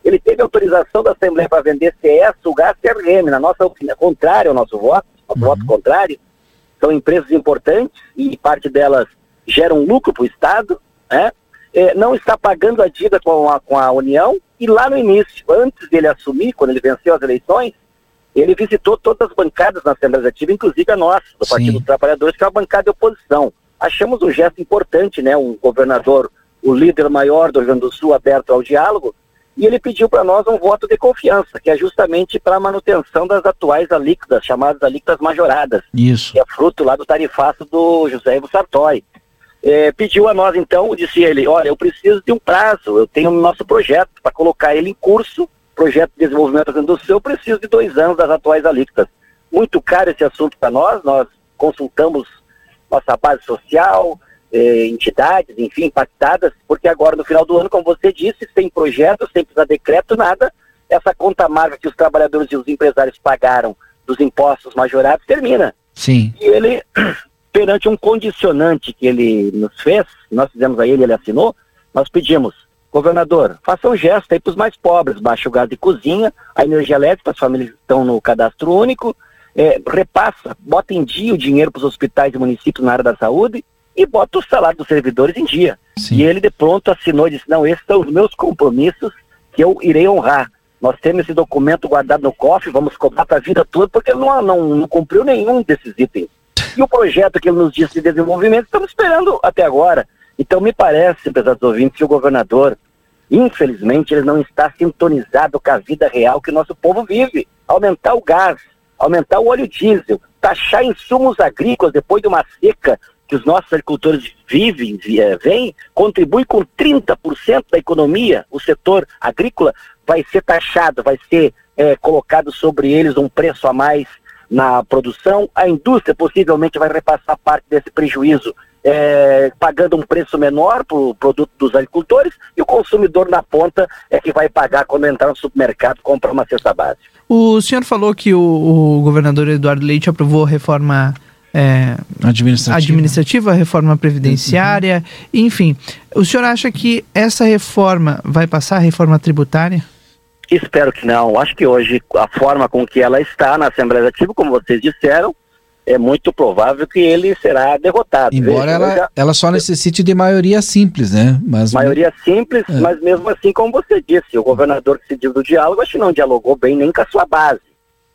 Ele teve autorização da Assembleia para vender C S, o gás e R M. Na nossa opinião, contrário ao nosso voto, nosso uhum. voto contrário, são empresas importantes e parte delas geram lucro para o Estado, né? É, não está pagando a dívida com a, com a União e lá no início, antes dele assumir, quando ele venceu as eleições, ele visitou todas as bancadas na Assembleia Legislativa, inclusive a nossa, do Partido Sim. dos Trabalhadores, que é uma bancada de oposição. Achamos um gesto importante, né? Um governador, o líder maior do Rio Grande do Sul, aberto ao diálogo, e ele pediu para nós um voto de confiança, que é justamente para a manutenção das atuais alíquotas, chamadas alíquotas majoradas. Isso. Que é fruto lá do tarifaço do José Ivo Sartori. É, pediu a nós, então, disse ele, olha, eu preciso de um prazo, eu tenho o nosso projeto para colocar ele em curso, projeto de desenvolvimento do seu, eu preciso de dois anos das atuais alíquotas. Muito caro esse assunto para nós, nós consultamos nossa base social, entidades, enfim, impactadas, porque agora no final do ano, como você disse, sem projeto, sem precisar decreto, nada, essa conta amarga que os trabalhadores e os empresários pagaram dos impostos majorados termina. Sim. E ele, perante um condicionante que ele nos fez, nós fizemos a ele, ele assinou, nós pedimos, governador, faça um gesto aí para os mais pobres, baixa o gás de cozinha, a energia elétrica, as famílias que estão no cadastro único, é, repassa, bota em dia o dinheiro para os hospitais e municípios na área da saúde, e bota o salário dos servidores em dia. Sim. E ele de pronto assinou e disse, não, esses são os meus compromissos que eu irei honrar. Nós temos esse documento guardado no cofre, vamos cobrar para a vida toda, porque não, não, não cumpriu nenhum desses itens. E o projeto que ele nos disse de desenvolvimento, estamos esperando até agora. Então me parece, prezados ouvintes, que o governador, infelizmente, ele não está sintonizado com a vida real que o nosso povo vive. Aumentar o gás, aumentar o óleo diesel, taxar insumos agrícolas depois de uma seca, que os nossos agricultores vivem, vêm, contribui com trinta por cento da economia, o setor agrícola, vai ser taxado, vai ser é, colocado sobre eles um preço a mais na produção. A indústria possivelmente vai repassar parte desse prejuízo, É, pagando um preço menor para o produto dos agricultores, e o consumidor na ponta é que vai pagar quando entrar no supermercado e comprar uma cesta básica. O senhor falou que o, o governador Eduardo Leite aprovou a reforma é, administrativa. administrativa, a reforma previdenciária, uhum. enfim. O senhor acha que essa reforma vai passar, a reforma tributária? Espero que não. Acho que hoje a forma com que ela está na Assembleia Legislativa, como vocês disseram, é muito provável que ele será derrotado. Embora ela, já... ela só necessite de maioria simples, né? Mas... Maioria simples, é. mas mesmo assim, como você disse, o governador que se diz do diálogo, acho que não dialogou bem nem com a sua base.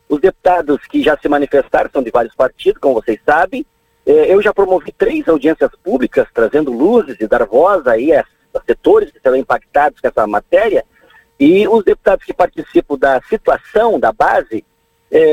Os deputados que já se manifestaram são de vários partidos, como vocês sabem. Eu já promovi três audiências públicas, trazendo luzes e dar voz aí a setores que serão impactados com essa matéria. E os deputados que participam da situação da base, É,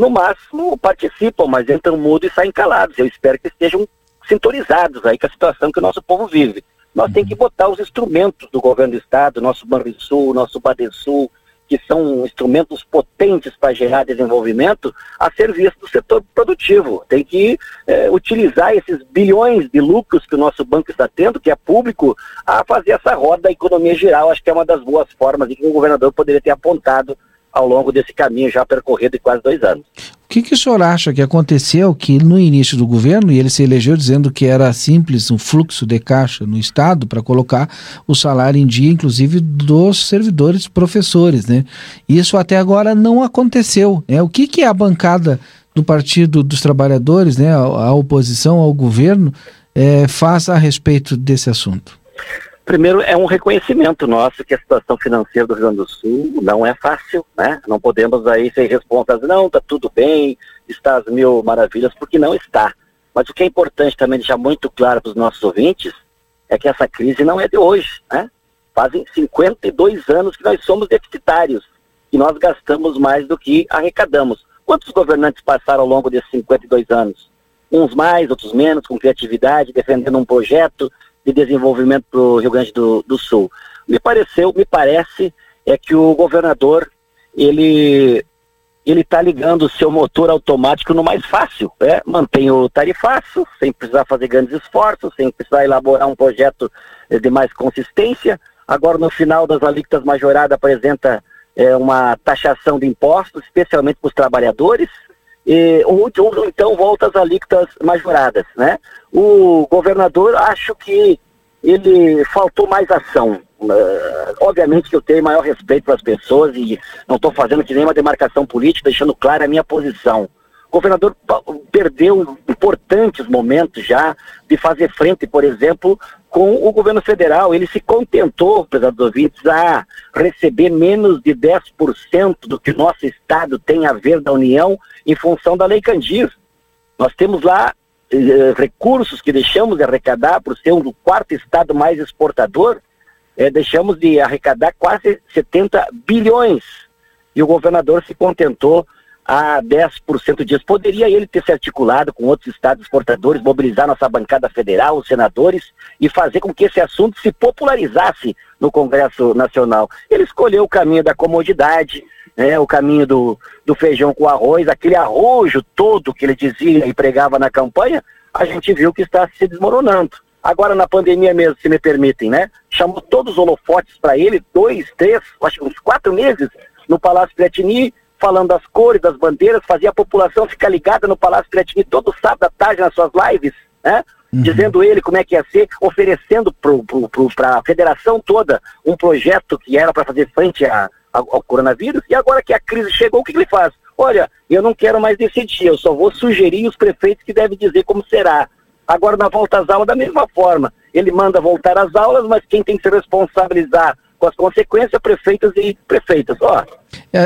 no máximo participam, mas entram mudos e saem calados. Eu espero que estejam sintonizados aí com a situação que o nosso povo vive. Nós uhum. temos que botar os instrumentos do governo do estado, nosso Banrisul, nosso Badesul, que são instrumentos potentes para gerar desenvolvimento, a serviço do setor produtivo. Tem que é, utilizar esses bilhões de lucros que o nosso banco está tendo, que é público, a fazer essa roda da economia girar. Acho que é uma das boas formas que o governador poderia ter apontado ao longo desse caminho já percorrido de quase dois anos. O que, que o senhor acha que aconteceu, que no início do governo, e ele se elegeu dizendo que era simples um fluxo de caixa no Estado para colocar o salário em dia, inclusive dos servidores professores, né? Isso até agora não aconteceu, né? O que, que é a bancada do Partido dos Trabalhadores, né, a oposição ao governo, é, faz a respeito desse assunto? Primeiro, é um reconhecimento nosso que a situação financeira do Rio Grande do Sul não é fácil, né? Não podemos aí ser responsáveis, não, está tudo bem, está às mil maravilhas, porque não está. Mas o que é importante também deixar muito claro para os nossos ouvintes é que essa crise não é de hoje, né? Fazem cinquenta e dois anos que nós somos deficitários e nós gastamos mais do que arrecadamos. Quantos governantes passaram ao longo desses cinquenta e dois anos? Uns mais, outros menos, com criatividade, defendendo um projeto de desenvolvimento para o Rio Grande do, do Sul. Me pareceu, me parece, é que o governador, ele ele está ligando o seu motor automático no mais fácil, né? Mantém o tarifaço, sem precisar fazer grandes esforços, sem precisar elaborar um projeto de mais consistência. Agora, no final das alíquotas majoradas, apresenta é, uma taxação de impostos, especialmente para os trabalhadores, e, ou, ou então volta às alíquotas majoradas, né? O governador, acho que ele faltou mais ação. Uh, obviamente que eu tenho maior respeito pelas pessoas e não estou fazendo aqui nenhuma demarcação política, deixando clara a minha posição. O governador perdeu importantes momentos já de fazer frente, por exemplo, com o governo federal. Ele se contentou, apesar dos ouvintes, a receber menos de dez por cento do que o nosso Estado tem a ver da União em função da Lei Candir. Nós temos lá eh, recursos que deixamos de arrecadar por ser um do quarto Estado mais exportador, eh, deixamos de arrecadar quase setenta bilhões. E o governador se contentou a dez por cento disso. Poderia ele ter se articulado com outros estados exportadores, mobilizar nossa bancada federal, os senadores, e fazer com que esse assunto se popularizasse no Congresso Nacional. Ele escolheu o caminho da comodidade, né, o caminho do, do feijão com arroz, aquele arrojo todo que ele dizia e pregava na campanha. A gente viu que está se desmoronando. Agora na pandemia mesmo, se me permitem, né? Chamou todos os holofotes para ele, dois, três, acho que uns quatro meses, no Palácio Piratini, falando das cores, das bandeiras, fazia a população ficar ligada no Palácio Piratini todo sábado à tarde nas suas lives, né? Uhum. Dizendo ele como é que ia ser, oferecendo para a federação toda um projeto que era para fazer frente a, a, ao coronavírus. E agora que a crise chegou, o que, que ele faz? Olha, eu não quero mais decidir, eu só vou sugerir os prefeitos que devem dizer como será. Agora na volta às aulas, da mesma forma, ele manda voltar às aulas, mas quem tem que se responsabilizar com as consequências, prefeitos e prefeitas. Ó,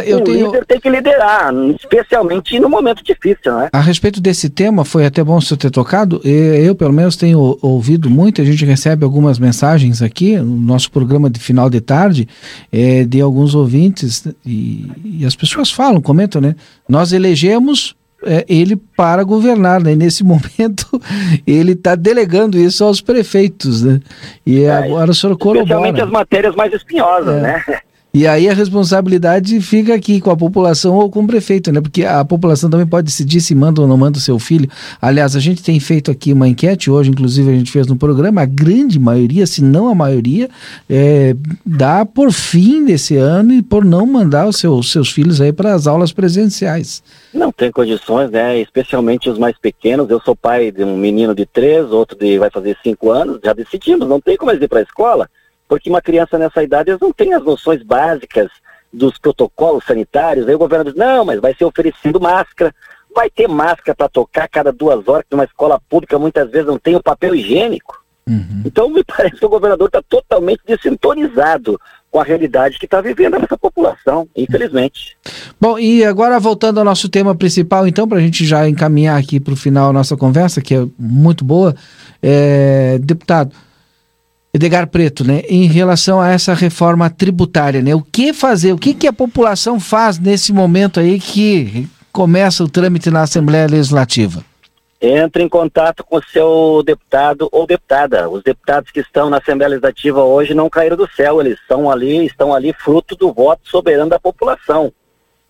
eu o tenho... líder tem que liderar, especialmente num momento difícil, né? A respeito desse tema, foi até bom o senhor ter tocado, eu pelo menos tenho ouvido muito, a gente recebe algumas mensagens aqui, no nosso programa de final de tarde, é, de alguns ouvintes, e, e as pessoas falam, comentam, né? Nós elegemos ele para governar, né? E nesse momento ele está delegando isso aos prefeitos, né? E agora o senhor colabora. Especialmente as matérias mais espinhosas, é. né? E aí a responsabilidade fica aqui com a população ou com o prefeito, né? Porque a população também pode decidir se manda ou não manda o seu filho. Aliás, a gente tem feito aqui uma enquete hoje, inclusive a gente fez no programa, a grande maioria, se não a maioria, é, dá por fim desse ano e por não mandar os seus, seus filhos aí para as aulas presenciais. Não tem condições, né? Especialmente os mais pequenos. Eu sou pai de um menino de três, outro de, vai fazer cinco anos, já decidimos, não tem como eles ir para a escola. Porque uma criança nessa idade, eles não têm as noções básicas dos protocolos sanitários. Aí o governo diz, não, mas vai ser oferecido máscara. Vai ter máscara para tocar cada duas horas, que numa escola pública muitas vezes não tem o papel higiênico. Uhum. Então me parece que o governador está totalmente desintonizado com a realidade que está vivendo essa população, infelizmente. Bom, e agora voltando ao nosso tema principal, então, para a gente já encaminhar aqui para o final a nossa conversa, que é muito boa, é, deputado Edgar Preto, né, em relação a essa reforma tributária, né, o que fazer, o que, que a população faz nesse momento aí que começa o trâmite na Assembleia Legislativa? Entra em contato com o seu deputado ou deputada. Os deputados que estão na Assembleia Legislativa hoje não caíram do céu, eles são ali, estão ali fruto do voto soberano da população.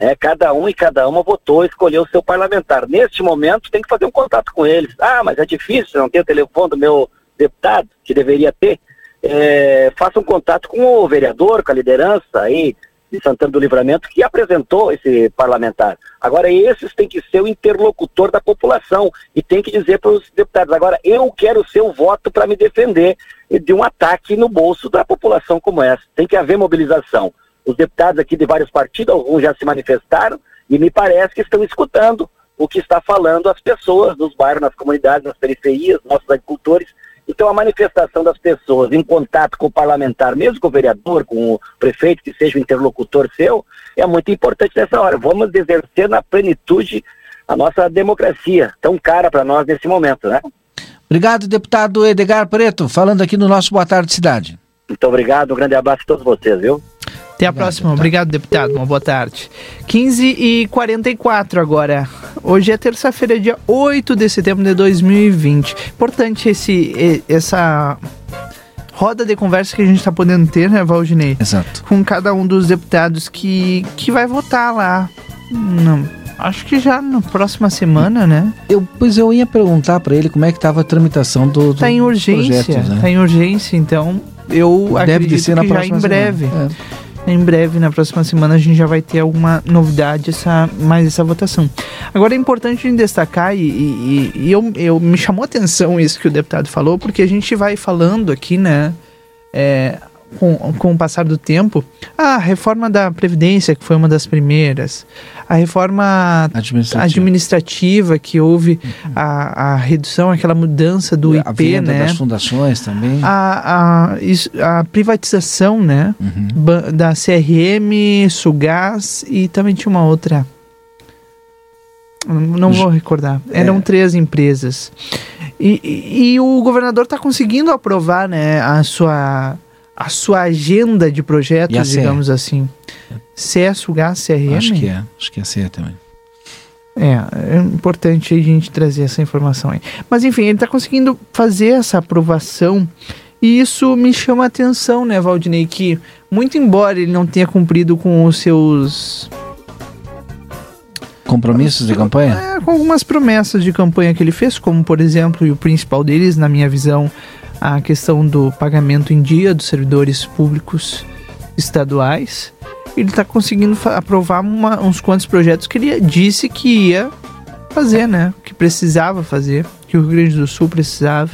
É, cada um e cada uma votou, escolheu o seu parlamentar. Neste momento tem que fazer um contato com eles. Ah, mas é difícil, não tem o telefone do meu deputado, que deveria ter. É, faça um contato com o vereador, com a liderança aí de Santana do Livramento, que apresentou esse parlamentar. Agora, esses têm que ser o interlocutor da população e tem que dizer para os deputados, agora, eu quero o seu voto para me defender de um ataque no bolso da população como essa. Tem que haver mobilização. Os deputados aqui de vários partidos, alguns já se manifestaram e me parece que estão escutando o que está falando as pessoas nos bairros, nas comunidades, nas periferias, nossos agricultores. Então a manifestação das pessoas em contato com o parlamentar, mesmo com o vereador, com o prefeito, que seja o interlocutor seu, é muito importante nessa hora. Vamos exercer na plenitude a nossa democracia, tão cara para nós nesse momento, né? Obrigado, deputado Edgar Preto, falando aqui no nosso Boa Tarde Cidade. Muito obrigado, um grande abraço a todos vocês, viu? Até a obrigado, próxima. Deputado. Obrigado, deputado. Uma boa tarde. quinze e quarenta e quatro agora. Hoje é terça-feira, dia oito de setembro de dois mil e vinte. Importante esse, essa roda de conversa que a gente está podendo ter, né, Valdinei? Exato. Com cada um dos deputados que, que vai votar lá. Não... Acho que já na próxima semana, né? Eu, pois eu ia perguntar para ele como é que estava a tramitação do, do tá em urgência, projeto, né? Tá em urgência, então eu Deve acredito ser na que já em breve. É. Em breve, na próxima semana, a gente já vai ter alguma novidade, essa, mais essa votação. Agora é importante destacar, e, e, e eu, eu, me chamou a atenção isso que o deputado falou, porque a gente vai falando aqui, né, é, com, com o passar do tempo, a reforma da Previdência, que foi uma das primeiras... A reforma administrativa, administrativa que houve, uhum. a, a redução, aquela mudança do I P, a venda, né? Das fundações também. A, a, isso, a privatização, né? Uhum. Da C R M, Sugás e também tinha uma outra. Não vou recordar. Eram é. três empresas. E, e, e o governador está conseguindo aprovar, né? A sua... a sua agenda de projetos, digamos assim. C E S, Gás, C R M? Acho que é, acho que é C E S também. É, é importante a gente trazer essa informação aí. Mas enfim, ele está conseguindo fazer essa aprovação e isso me chama a atenção, né, Valdinei, que muito embora ele não tenha cumprido com os seus... compromissos de campanha? É, com algumas promessas de campanha que ele fez, como por exemplo, e o principal deles, na minha visão, a questão do pagamento em dia dos servidores públicos estaduais. Ele está conseguindo fa- aprovar uma, uns quantos projetos que ele disse que ia fazer, né? Que precisava fazer, que o Rio Grande do Sul precisava.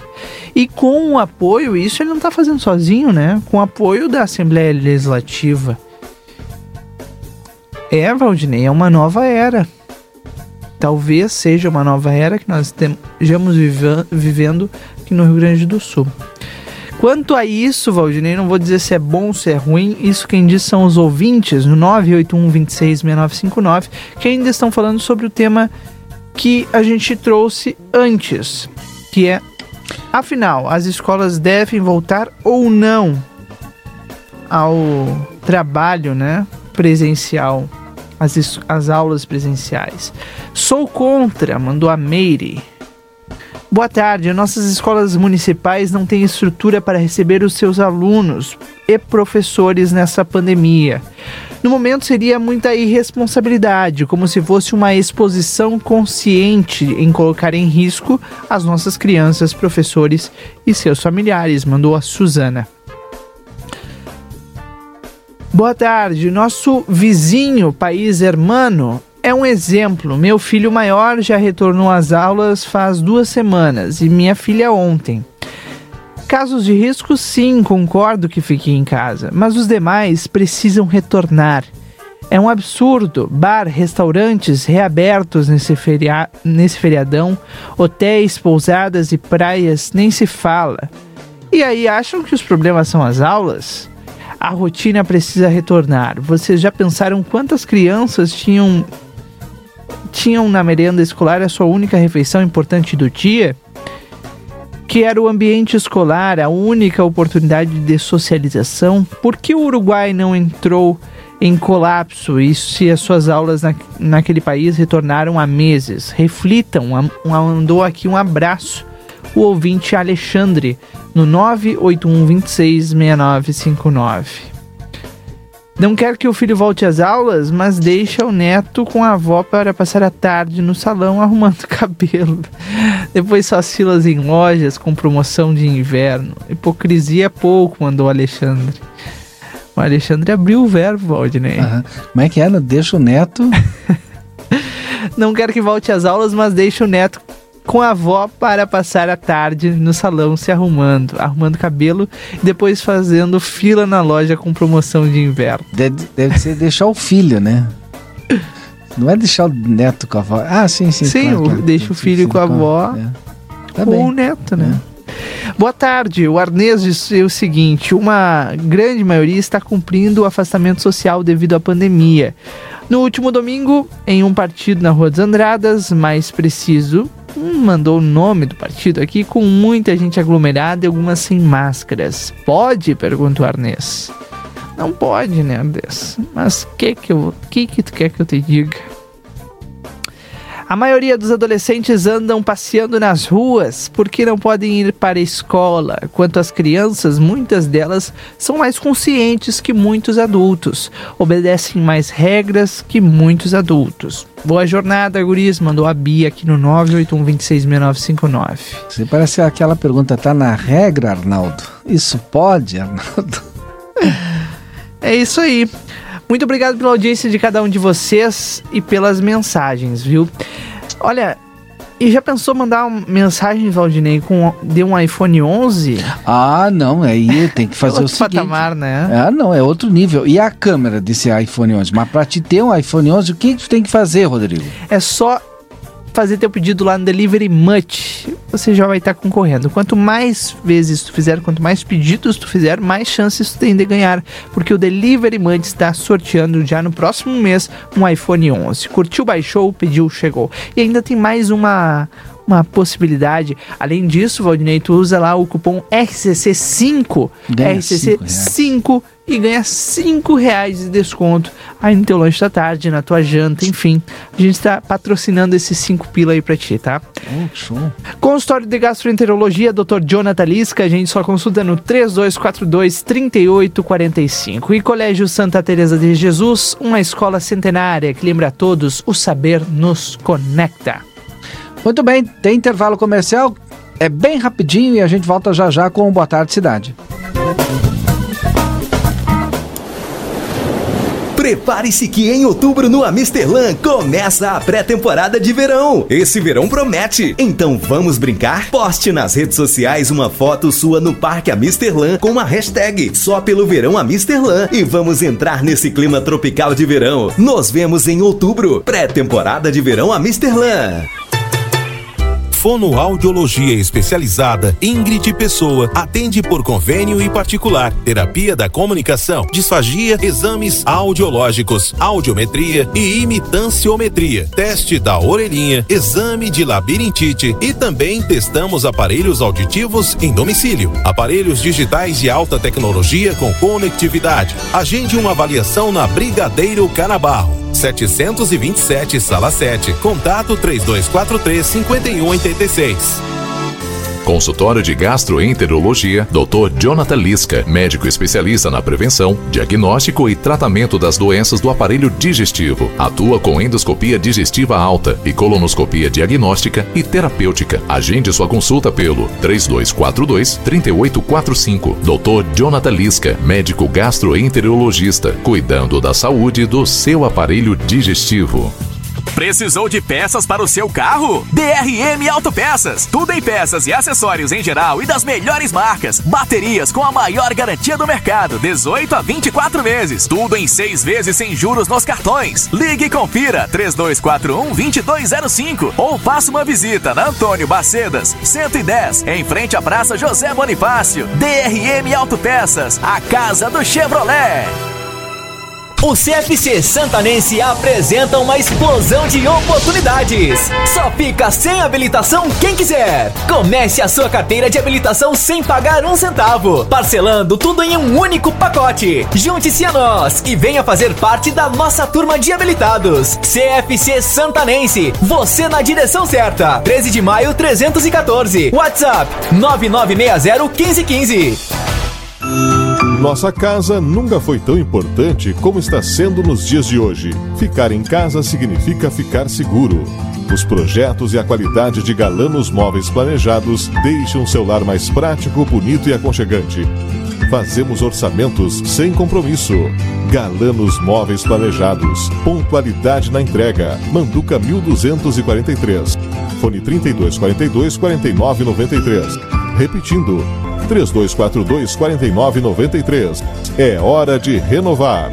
E com o apoio, isso ele não está fazendo sozinho, né? Com o apoio da Assembleia Legislativa. É, Valdinei, é uma nova era. Talvez seja uma nova era que nós estejamos viva- vivendo aqui no Rio Grande do Sul. Quanto a isso, Valdinei, não vou dizer se é bom, se é ruim, isso quem diz são os ouvintes, no nove oito um, dois seis, seis nove cinco nove, que ainda estão falando sobre o tema que a gente trouxe antes, que é, afinal, as escolas devem voltar ou não ao trabalho, né, presencial, as, as aulas presenciais. Sou contra, mandou a Meire. Boa tarde, nossas escolas municipais não têm estrutura para receber os seus alunos e professores nessa pandemia. No momento seria muita irresponsabilidade, como se fosse uma exposição consciente em colocar em risco as nossas crianças, professores e seus familiares, mandou a Suzana. Boa tarde, nosso vizinho, país hermano, é um exemplo. Meu filho maior já retornou às aulas faz duas semanas e minha filha ontem. Casos de risco, sim, concordo que fiquem em casa, mas os demais precisam retornar. É um absurdo. Bar, restaurantes reabertos nesse, feria- nesse feriadão, hotéis, pousadas e praias, nem se fala. E aí, acham que os problemas são as aulas? A rotina precisa retornar. Vocês já pensaram quantas crianças tinham... tinham na merenda escolar a sua única refeição importante do dia, que era o ambiente escolar, a única oportunidade de socialização? Por que o Uruguai não entrou em colapso e se as suas aulas na, naquele país retornaram há meses? Reflitam, mandou aqui um abraço o ouvinte Alexandre no nove oito um, dois seis, seis nove cinco nove. Não quer que o filho volte às aulas, mas deixa o neto com a avó para passar a tarde no salão arrumando cabelo. Depois suas filas em lojas com promoção de inverno. Hipocrisia é pouco, mandou o Alexandre. O Alexandre abriu o verbo, Valdinei. Uhum. Como é que é? Deixa o neto... Não quer que volte às aulas, mas deixa o neto com a avó para passar a tarde no salão se arrumando, arrumando cabelo e depois fazendo fila na loja com promoção de inverno. Deve, deve ser deixar o filho, né? Não é deixar o neto com a avó. Ah, sim, sim. Sim, claro, claro. Deixa o filho com a avó é. Tá ou bem. O neto, né? É. Boa tarde. O Arnês disse o seguinte: uma grande maioria está cumprindo o afastamento social devido à pandemia. No último domingo, em um partido na Rua dos Andradas, mais preciso... Hum, mandou o nome do partido aqui, com muita gente aglomerada e algumas sem máscaras. Pode? Pergunta o Arnês. Não pode, né, Arnês? Mas o que que, eu, que que tu quer que eu te diga? A maioria dos adolescentes andam passeando nas ruas porque não podem ir para a escola. Quanto às crianças, muitas delas são mais conscientes que muitos adultos. Obedecem mais regras que muitos adultos. Boa jornada, guris. Mandou a Bia aqui no nove oito um, dois seis, seis nove cinco nove. Você parece aquela pergunta, tá na regra, Arnaldo? Isso pode, Arnaldo? É isso aí. Muito obrigado pela audiência de cada um de vocês e pelas mensagens, viu? Olha, e já pensou mandar uma mensagem, Valdinei, com, de um iPhone onze? Ah, não, aí tem que fazer o seguinte. Outro patamar, né? Ah, não, é outro nível. E a câmera desse iPhone onze? Mas pra te ter um iPhone onze, o que tu tem que fazer, Rodrigo? É só fazer teu pedido lá no Delivery Much. Você já vai estar concorrendo. Quanto mais vezes tu fizer, quanto mais pedidos tu fizer, mais chances tu tem de ganhar, porque o Delivery Much está sorteando já no próximo mês um iPhone onze. Curtiu, baixou, pediu, chegou. E ainda tem mais uma, uma possibilidade. Além disso, Valdinei, tu usa lá o cupom R C C cinco, R C C cinco, e ganha cinco reais de desconto aí no teu lanche da tarde, na tua janta, enfim. A gente tá patrocinando esses cinco pila aí pra ti, tá? Oh, show. Consultório de Gastroenterologia, doutor Jonathan Lisca, a gente só consulta no três dois quatro dois, três oito quatro cinco. E Colégio Santa Teresa de Jesus, uma escola centenária que lembra a todos, o saber nos conecta. Muito bem, tem intervalo comercial, é bem rapidinho e a gente volta já já com o Boa Tarde Cidade. Prepare-se que em outubro no Amsterlan começa a pré-temporada de verão. Esse verão promete. Então vamos brincar? Poste nas redes sociais uma foto sua no Parque Amsterlan com uma hashtag só pelo verão Amsterlan e vamos entrar nesse clima tropical de verão. Nos vemos em outubro. Pré-temporada de verão Amsterlan. Fonoaudiologia especializada Ingrid Pessoa atende por convênio e particular, terapia da comunicação, disfagia, exames audiológicos, audiometria e imitanciometria, teste da orelhinha, exame de labirintite e também testamos aparelhos auditivos em domicílio, aparelhos digitais de alta tecnologia com conectividade. Agende uma avaliação na Brigadeiro Canabarro, setecentos e vinte e sete, sala sete, contato três dois quatro três, cinco um oito seis. Consultório de Gastroenterologia, doutor Jonathan Lisca, médico especialista na prevenção, diagnóstico e tratamento das doenças do aparelho digestivo. Atua com endoscopia digestiva alta e colonoscopia diagnóstica e terapêutica. Agende sua consulta pelo três dois quatro dois, três oito quatro cinco. doutor Jonathan Lisca, médico gastroenterologista, cuidando da saúde do seu aparelho digestivo. Precisou de peças para o seu carro? D R M Autopeças. Tudo em peças e acessórios em geral e das melhores marcas. Baterias com a maior garantia do mercado, dezoito a vinte e quatro meses. Tudo em seis vezes sem juros nos cartões. Ligue e confira três dois quatro um, dois dois zero cinco ou faça uma visita na Antônio Bacedas, cento e dez, em frente à Praça José Bonifácio. D R M Autopeças, a casa do Chevrolet. O C F C Santanense apresenta uma explosão de oportunidades. Só fica sem habilitação quem quiser. Comece a sua carteira de habilitação sem pagar um centavo, parcelando tudo em um único pacote. Junte-se a nós e venha fazer parte da nossa turma de habilitados. C F C Santanense, você na direção certa. treze de maio, trezentos e quatorze. WhatsApp nove nove seis zero um cinco um cinco. Nossa casa nunca foi tão importante como está sendo nos dias de hoje. Ficar em casa significa ficar seguro. Os projetos e a qualidade de Galã nos móveis planejados deixam seu lar mais prático, bonito e aconchegante. Fazemos orçamentos sem compromisso. Galã nos móveis planejados. Pontualidade na entrega. Manduca mil duzentos e quarenta e três. Fone trinta e dois quarenta e dois, quarenta e nove noventa e três. Repetindo, três dois quatro dois, quatro nove nove três. É hora de renovar.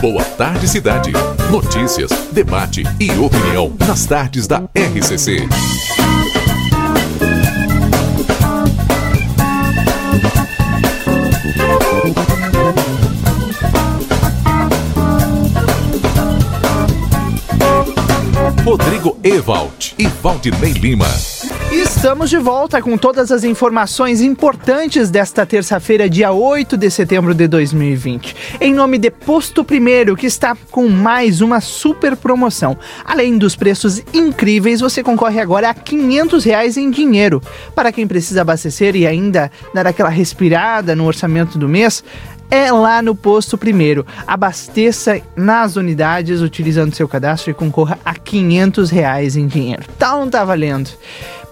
Boa Tarde Cidade. Notícias, debate e opinião nas tardes da R C C. Rodrigo Ewald e Valdinei Lima. Estamos de volta com todas as informações importantes desta terça-feira, dia oito de setembro de dois mil e vinte. Em nome de Posto Primeiro, que está com mais uma super promoção. Além dos preços incríveis, você concorre agora a quinhentos reais em dinheiro. Para quem precisa abastecer e ainda dar aquela respirada no orçamento do mês, é lá no Posto Primeiro. Abasteça nas unidades utilizando seu cadastro e concorra a quinhentos reais em dinheiro. Tá ou não tá valendo?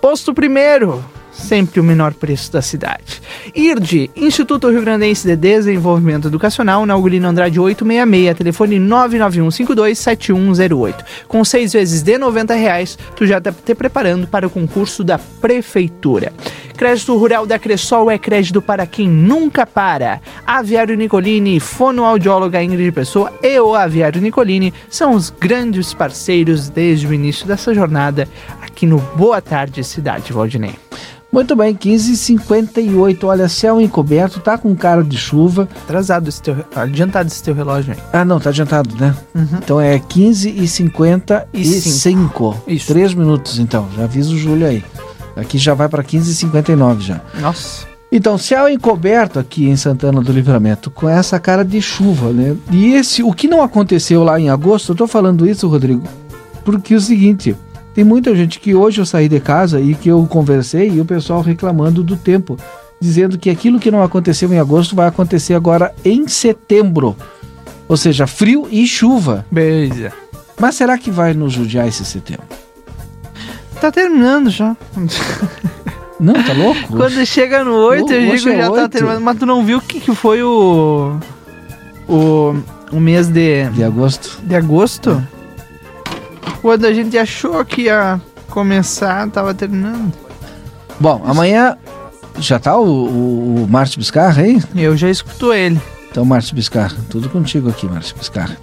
Posto Primeiro, sempre o menor preço da cidade. I R D, Instituto Rio Grandense de Desenvolvimento Educacional, na Ugolino Andrade oitocentos e sessenta e seis, telefone nove nove um cinco dois sete um zero oito. Com seis vezes de noventa reais, tu já está te preparando para o concurso da Prefeitura. Crédito Rural da Cressol é crédito para quem nunca para. Aviário Nicolini, fonoaudióloga Ingrid Pessoa e o Aviário Nicolini são os grandes parceiros desde o início dessa jornada aqui no Boa Tarde Cidade, Valdinei. Muito bem, quinze e cinquenta e oito, olha, céu encoberto, tá com cara de chuva. Atrasado esse teu, adiantado esse teu relógio aí. Ah não, tá adiantado, né? Uhum. Então é quinze e cinquenta e cinco, isso. três minutos então, já avisa o Júlio aí. Aqui já vai para quinze e cinquenta e nove já. Nossa. Então, céu encoberto aqui em Santana do Livramento, com essa cara de chuva, né? E esse, o que não aconteceu lá em agosto, eu tô falando isso, Rodrigo, porque é o seguinte... Tem muita gente que hoje eu saí de casa e que eu conversei e o pessoal reclamando do tempo, dizendo que aquilo que não aconteceu em agosto vai acontecer agora em setembro. Ou seja, frio e chuva. Beleza. Mas será que vai nos judiar esse setembro? Tá terminando já. Não, tá louco? Quando chega no oito, eu digo já tá terminando. Mas tu não viu o que, que foi o... O... O mês de... De agosto. De agosto? É. Quando a gente achou que ia começar, tava terminando. Bom, amanhã já tá o, o, o Márcio Biscarra aí? Eu já escuto ele. Então, Márcio Biscarra, tudo contigo aqui, Márcio Biscarra.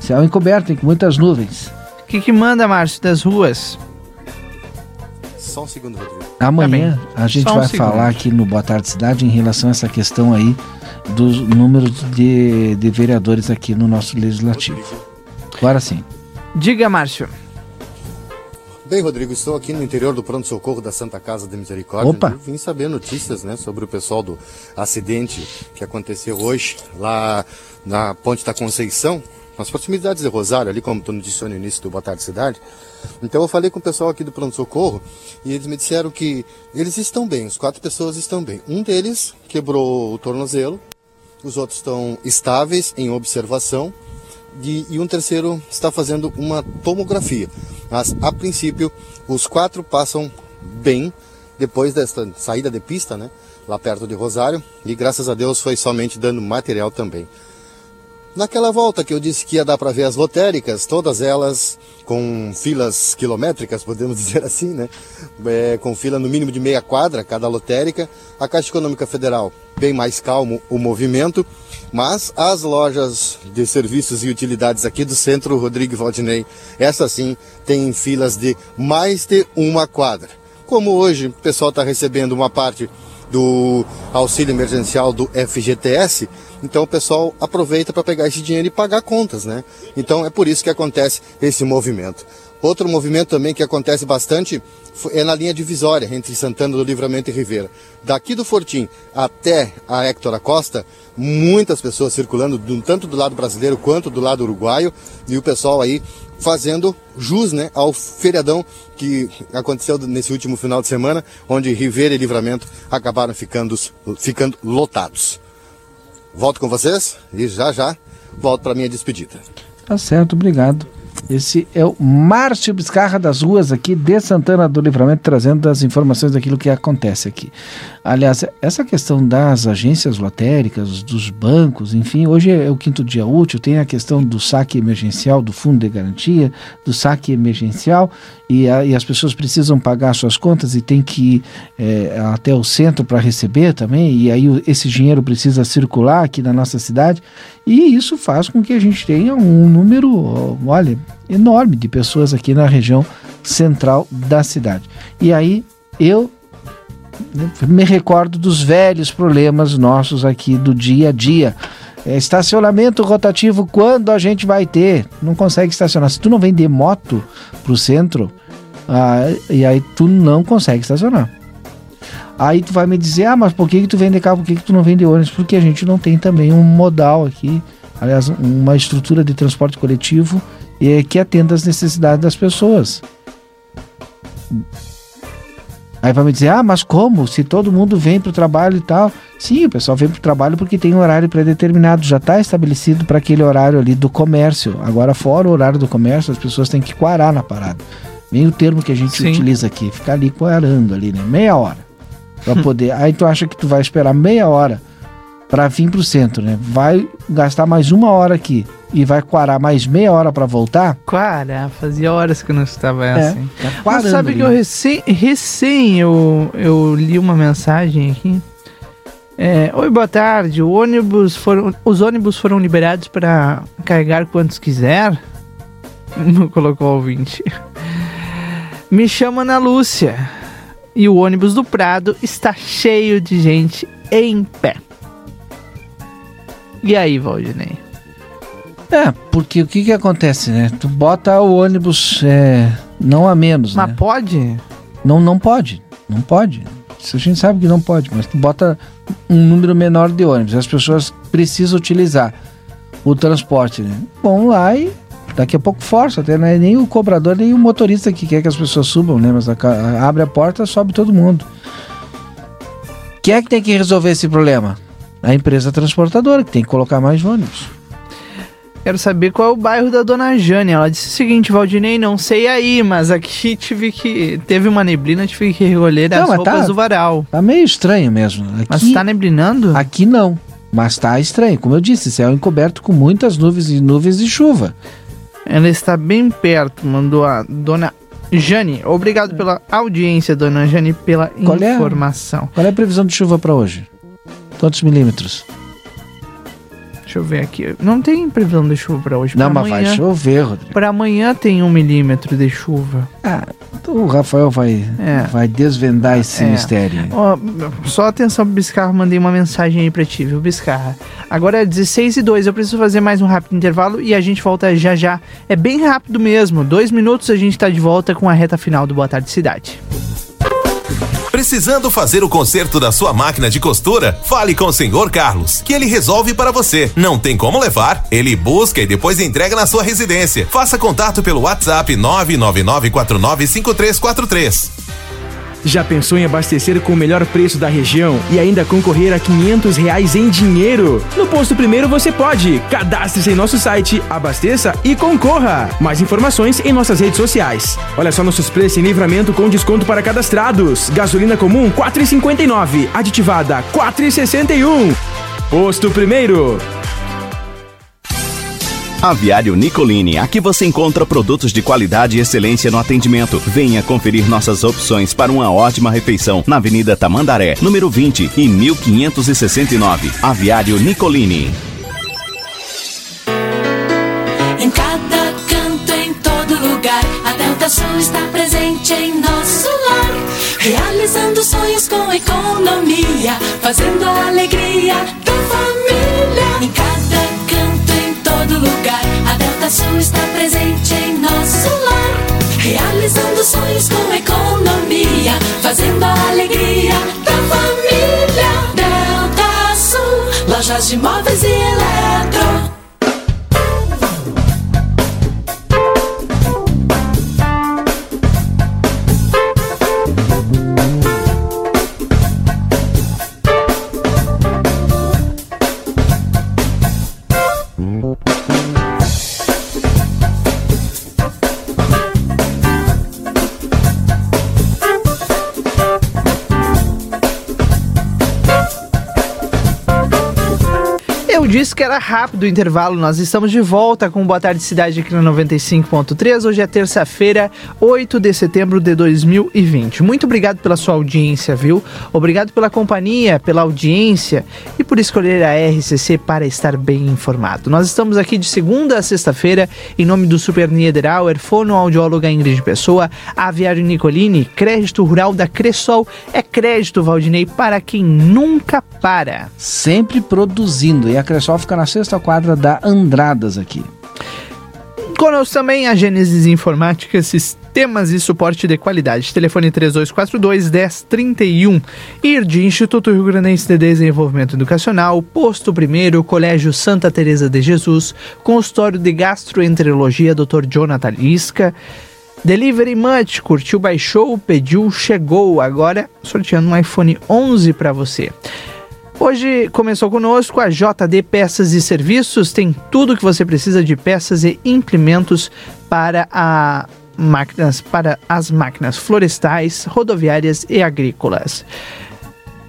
Céu encoberto, com muitas nuvens. O que que manda, Márcio, das ruas? Só um segundo, Rodrigo. Amanhã tá a gente um vai segundo. falar aqui no Boa Tarde Cidade em relação a essa questão aí dos números de, de vereadores aqui no nosso Legislativo. Agora sim. Diga, Márcio. Bem, Rodrigo, estou aqui no interior do pronto-socorro da Santa Casa da Misericórdia. Opa. Eu vim saber notícias, né, sobre o pessoal do acidente que aconteceu hoje lá na Ponte da Conceição, nas proximidades de Rosário, ali como tu noticiou no início do Boa Tarde Cidade. Então eu falei com o pessoal aqui do pronto-socorro e eles me disseram que eles estão bem, os quatro pessoas estão bem. Um deles quebrou o tornozelo, os outros estão estáveis, em observação, e, e um terceiro está fazendo uma tomografia. Mas, a princípio, os quatro passam bem depois desta saída de pista, né, lá perto de Rosário, e graças a Deus foi somente dando material também. Naquela volta que eu disse que ia dar para ver as lotéricas, todas elas com filas quilométricas, podemos dizer assim, né? É, com fila no mínimo de meia quadra, cada lotérica. A Caixa Econômica Federal, bem mais calmo o movimento, mas as lojas de serviços e utilidades aqui do centro, Rodrigo Valdinei, essa sim tem filas de mais de uma quadra. Como hoje o pessoal está recebendo uma parte do auxílio emergencial do F G T S, então o pessoal aproveita para pegar esse dinheiro e pagar contas, né? Então é por isso que acontece esse movimento. Outro movimento também que acontece bastante é na linha divisória entre Santana do Livramento e Rivera. Daqui do Fortim até a Héctor Acosta, muitas pessoas circulando, tanto do lado brasileiro quanto do lado uruguaio, e o pessoal aí fazendo jus, né, ao feriadão que aconteceu nesse último final de semana, onde Rivera e Livramento acabaram ficando, ficando lotados. Volto com vocês e já já volto para minha despedida. Tá certo, obrigado. Esse é o Márcio Biscarra das ruas aqui de Santana do Livramento, trazendo as informações daquilo que acontece aqui. Aliás, essa questão das agências lotéricas, dos bancos, enfim, hoje é o quinto dia útil, tem a questão do saque emergencial, do fundo de garantia, do saque emergencial, e, a, e as pessoas precisam pagar suas contas e tem que ir é, até o centro para receber também, e aí esse dinheiro precisa circular aqui na nossa cidade, e isso faz com que a gente tenha um número, olha, enorme de pessoas aqui na região central da cidade. E aí eu me recordo dos velhos problemas nossos aqui do dia a dia. É, estacionamento rotativo, quando a gente vai ter? Não consegue estacionar. Se tu não vender moto pro centro, ah, e aí tu não consegue estacionar. Aí tu vai me dizer, ah, mas por que que tu vende carro, por que que tu não vende ônibus? Porque a gente não tem também um modal aqui, aliás, uma estrutura de transporte coletivo é, que atenda às necessidades das pessoas. Aí vai me dizer, ah, mas como? Se todo mundo vem para o trabalho e tal. Sim, o pessoal vem para o trabalho porque tem um horário pré-determinado, já está estabelecido para aquele horário ali do comércio. Agora, fora o horário do comércio, as pessoas têm que quarar na parada. Vem o termo que a gente Sim. utiliza aqui, ficar ali quarando ali, né? Meia hora. Pra poder. Aí tu acha que tu vai esperar meia hora para vir para o centro, né? Vai gastar mais uma hora aqui e vai quarar mais meia hora para voltar? Quarar, fazia horas que eu não estava é, assim. Tá quarando, mas sabe, né? Que eu recém, recém eu, eu li uma mensagem aqui. É, Oi, boa tarde. O ônibus foram, os ônibus foram liberados para carregar quantos quiser? Não colocou o ouvinte. Me chama Ana Lúcia. E o ônibus do Prado está cheio de gente em pé. E aí, Valdinei? É, porque o que que acontece, né? Tu bota o ônibus é, não a menos, mas né? Mas pode? Não, não pode. Não pode. Isso a gente sabe que não pode, mas tu bota um número menor de ônibus. As pessoas precisam utilizar o transporte, né? Vão lá e daqui a pouco força, até, né? Nem o cobrador, nem o motorista que quer que as pessoas subam, né? Mas a, a, abre a porta, sobe todo mundo. Quem é que tem que resolver esse problema? A empresa transportadora, que tem que colocar mais ônibus. Quero saber qual é o bairro da Dona Jane. Ela disse o seguinte, Valdinei, não sei aí, mas aqui tive que... Teve uma neblina, tive que recolher as roupas tá, do varal. Tá meio estranho mesmo. Aqui, mas tá neblinando? Aqui não, mas tá estranho. Como eu disse, céu encoberto com muitas nuvens e nuvens de chuva. Ela está bem perto, mandou a Dona Jane. Obrigado pela audiência, Dona Jane, pela qual informação. É, qual é a previsão de chuva para hoje? Quantos milímetros? Deixa eu ver aqui. Não tem previsão de chuva para hoje. Não, pra mas amanhã, vai chover, Rodrigo. Para amanhã tem um milímetro de chuva. Ah, Então o Rafael vai, é. vai desvendar esse é. mistério. Ó, só atenção pro Biscarra, mandei uma mensagem aí pra ti, viu, Biscarra? Agora é dezesseis e dois, eu preciso fazer mais um rápido intervalo e a gente volta já já. É bem rápido mesmo, dois minutos a gente tá de volta com a reta final do Boa Tarde Cidade. Precisando fazer o conserto da sua máquina de costura? Fale com o senhor Carlos, que ele resolve para você. Não tem como levar? Ele busca e depois entrega na sua residência. Faça contato pelo WhatsApp nove nove nove quatro nove cinco três quatro três. Já pensou em abastecer com o melhor preço da região e ainda concorrer a quinhentos reais em dinheiro? No Posto Primeiro você pode! Cadastre-se em nosso site, abasteça e concorra! Mais informações em nossas redes sociais. Olha só nossos preços em livramento com desconto para cadastrados. Gasolina comum quatro reais e cinquenta e nove centavos, aditivada quatro reais e sessenta e um centavos. Posto Primeiro! Aviário Nicolini, aqui você encontra produtos de qualidade e excelência no atendimento. Venha conferir nossas opções para uma ótima refeição na Avenida Tamandaré, número vinte e mil quinhentos e sessenta e nove. Aviário Nicolini. Em cada canto, em todo lugar, a Delta Sul está presente em nosso lar, realizando sonhos com economia, fazendo a alegria da família. Em cada lugar, a Delta Sul está presente em nosso lar, realizando sonhos com economia, fazendo a alegria da família. Delta Sul, lojas de móveis e eletro. Disse que era rápido o intervalo, nós estamos de volta com Boa Tarde Cidade aqui na noventa e cinco ponto três, hoje é terça-feira, oito de setembro de dois mil e vinte. Muito obrigado pela sua audiência, viu? Obrigado pela companhia, pela audiência e por escolher a R C C para estar bem informado. Nós estamos aqui de segunda a sexta-feira, em nome do Super Niederauer, fonoaudióloga Ingrid Pessoa, Aviário Nicolini, crédito rural da Cressol, é crédito, Valdinei, para quem nunca para. Sempre produzindo, e a Cressol fica na sexta quadra da Andradas aqui. Conosco também a Gênesis Informática, sistemas e suporte de qualidade. Telefone trinta e dois quarenta e dois, dez trinta e um. I R D, Instituto Rio Grandense de Desenvolvimento Educacional, Posto Primeiro, Colégio Santa Teresa de Jesus, consultório de gastroenterologia doutor Jonathan Lisca, Delivery Munch, curtiu, baixou, pediu, chegou. Agora sorteando um iPhone onze para você. Hoje começou conosco a J D Peças e Serviços, tem tudo que você precisa de peças e implementos para, a máquinas, para as máquinas florestais, rodoviárias e agrícolas.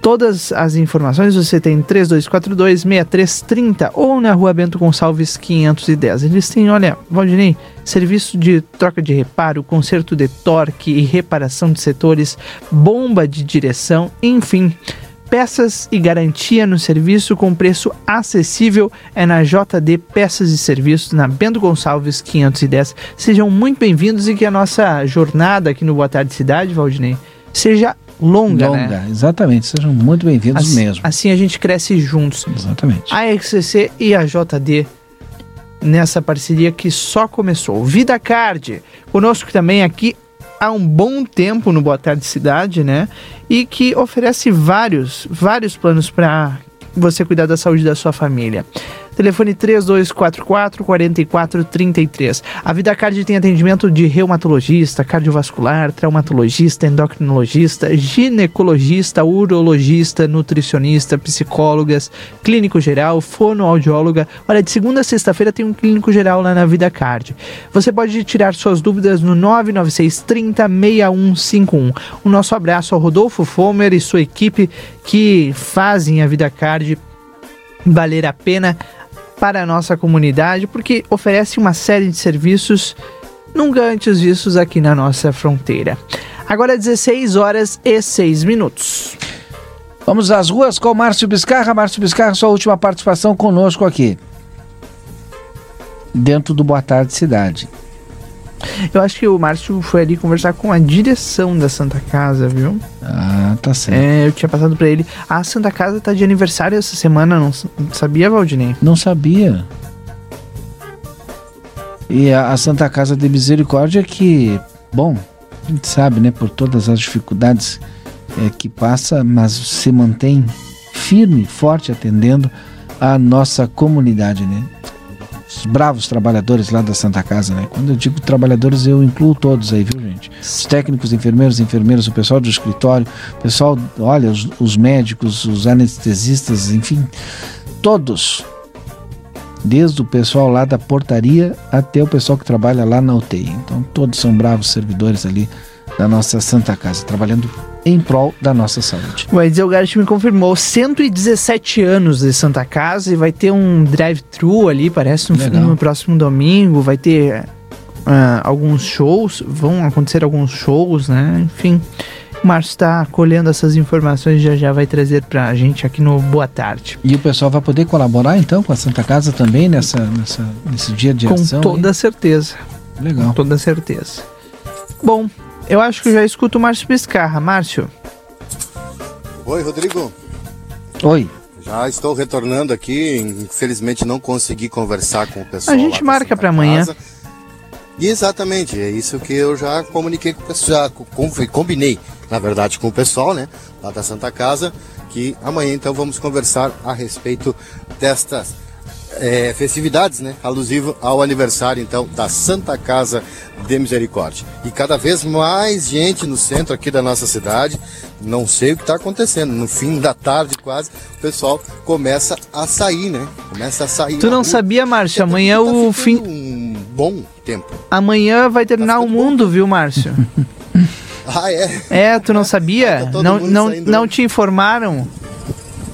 Todas as informações você tem em trinta e dois quarenta e dois, sessenta e três trinta ou na Rua Bento Gonçalves quinhentos e dez. Eles têm, olha, Valdinei, serviço de troca de reparo, conserto de torque e reparação de setores, bomba de direção, enfim... Peças e garantia no serviço com preço acessível é na J D Peças e Serviços, na Bento Gonçalves quinhentos e dez. Sejam muito bem-vindos e que a nossa jornada aqui no Boa Tarde Cidade, Valdinei, seja longa, longa, né? Exatamente, sejam muito bem-vindos assim, mesmo. Assim a gente cresce juntos. Exatamente. A R C C e a J D nessa parceria que só começou. Vida Card, conosco também aqui há um bom tempo no Boa Tarde Cidade, né? E que oferece vários, vários planos para você cuidar da saúde da sua família. Telefone trinta e dois quarenta e quatro, quarenta e quatro trinta e três. A Vida Card tem atendimento de reumatologista, cardiovascular, traumatologista, endocrinologista, ginecologista, urologista, nutricionista, psicólogas, clínico geral, fonoaudióloga. Olha, de segunda a sexta-feira tem um clínico geral lá na Vida Card. Você pode tirar suas dúvidas no nove nove seis, trinta, sessenta e um cinquenta e um. O nosso abraço ao Rodolfo Fomer e sua equipe que fazem a Vida Card valer a pena para a nossa comunidade, porque oferece uma série de serviços nunca antes vistos aqui na nossa fronteira. Agora dezesseis horas e seis minutos. Vamos às ruas com o Márcio Biscarra. Márcio Biscarra, sua última participação conosco aqui, dentro do Boa Tarde Cidade. Eu acho que o Márcio foi ali conversar com a direção da Santa Casa, viu? Ah, tá certo. É, eu tinha passado pra ele. A Santa Casa tá de aniversário essa semana, não sabia, Valdinei? Não sabia. E a Santa Casa de Misericórdia que, bom, a gente sabe, né, por todas as dificuldades é, que passa, mas se mantém firme, forte, atendendo a nossa comunidade, né? Os bravos trabalhadores lá da Santa Casa, né? Quando eu digo trabalhadores, eu incluo todos aí, viu, gente? Os técnicos, enfermeiros, enfermeiras, o pessoal do escritório, o pessoal, olha, os, os médicos, os anestesistas, enfim, todos. Desde o pessoal lá da portaria até o pessoal que trabalha lá na U T I. Então, todos são bravos servidores ali da nossa Santa Casa, trabalhando em prol da nossa saúde. O Edson Gart me confirmou cento e dezessete anos de Santa Casa e vai ter um drive-thru ali, parece, no, no próximo domingo. Vai ter uh, alguns shows, vão acontecer alguns shows, né? Enfim, o Márcio está colhendo essas informações e já já vai trazer para a gente aqui no Boa Tarde. E o pessoal vai poder colaborar então com a Santa Casa também nessa, nessa, nesse dia de com ação? Com toda aí? certeza. Legal. Com toda certeza. Bom, eu acho que eu já escuto o Márcio Biscarra. Márcio. Oi, Rodrigo. Oi. Já estou retornando aqui. Infelizmente não consegui conversar com o pessoal. A gente marca para amanhã. E exatamente, é isso que eu já comuniquei com o pessoal, já combinei, na verdade, com o pessoal, né, lá da Santa Casa, que amanhã então vamos conversar a respeito destas É, festividades, né, alusivo ao aniversário então da Santa Casa de Misericórdia. E cada vez mais gente no centro aqui da nossa cidade, não sei o que está acontecendo, no fim da tarde quase, o pessoal começa a sair, né, começa a sair. Tu não sabia, Márcio, amanhã tá o fim... um bom tempo. Amanhã vai terminar tá o mundo, bom. Viu, Márcio? Ah, é? É, tu não sabia? Tá não, não, não te informaram?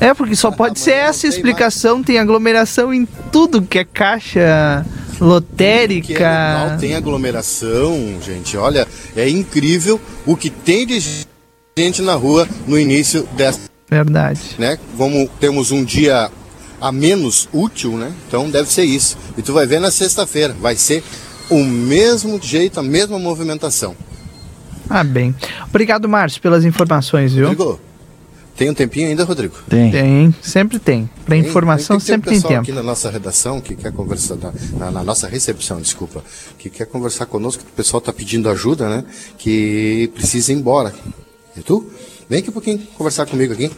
É, porque só pode ah, ser essa explicação, mais. Tem aglomeração em tudo que é caixa lotérica. Que é normal, tem aglomeração, gente, olha, é incrível o que tem de gente na rua no início dessa... Verdade. Né? Como temos um dia a menos útil, né? Então deve ser isso. E tu vai ver na sexta-feira, vai ser o mesmo jeito, a mesma movimentação. Ah, bem. Obrigado, Márcio, pelas informações, viu? Obrigado. Tem um tempinho ainda, Rodrigo? Tem. Tem, sempre tem. Para informação, tem, tem sempre tem tempo. Tem aqui na nossa redação que quer conversar, na, na nossa recepção, desculpa, que quer conversar conosco, que o pessoal está pedindo ajuda, né? Que precisa ir embora. E tu? Vem aqui um pouquinho conversar comigo aqui.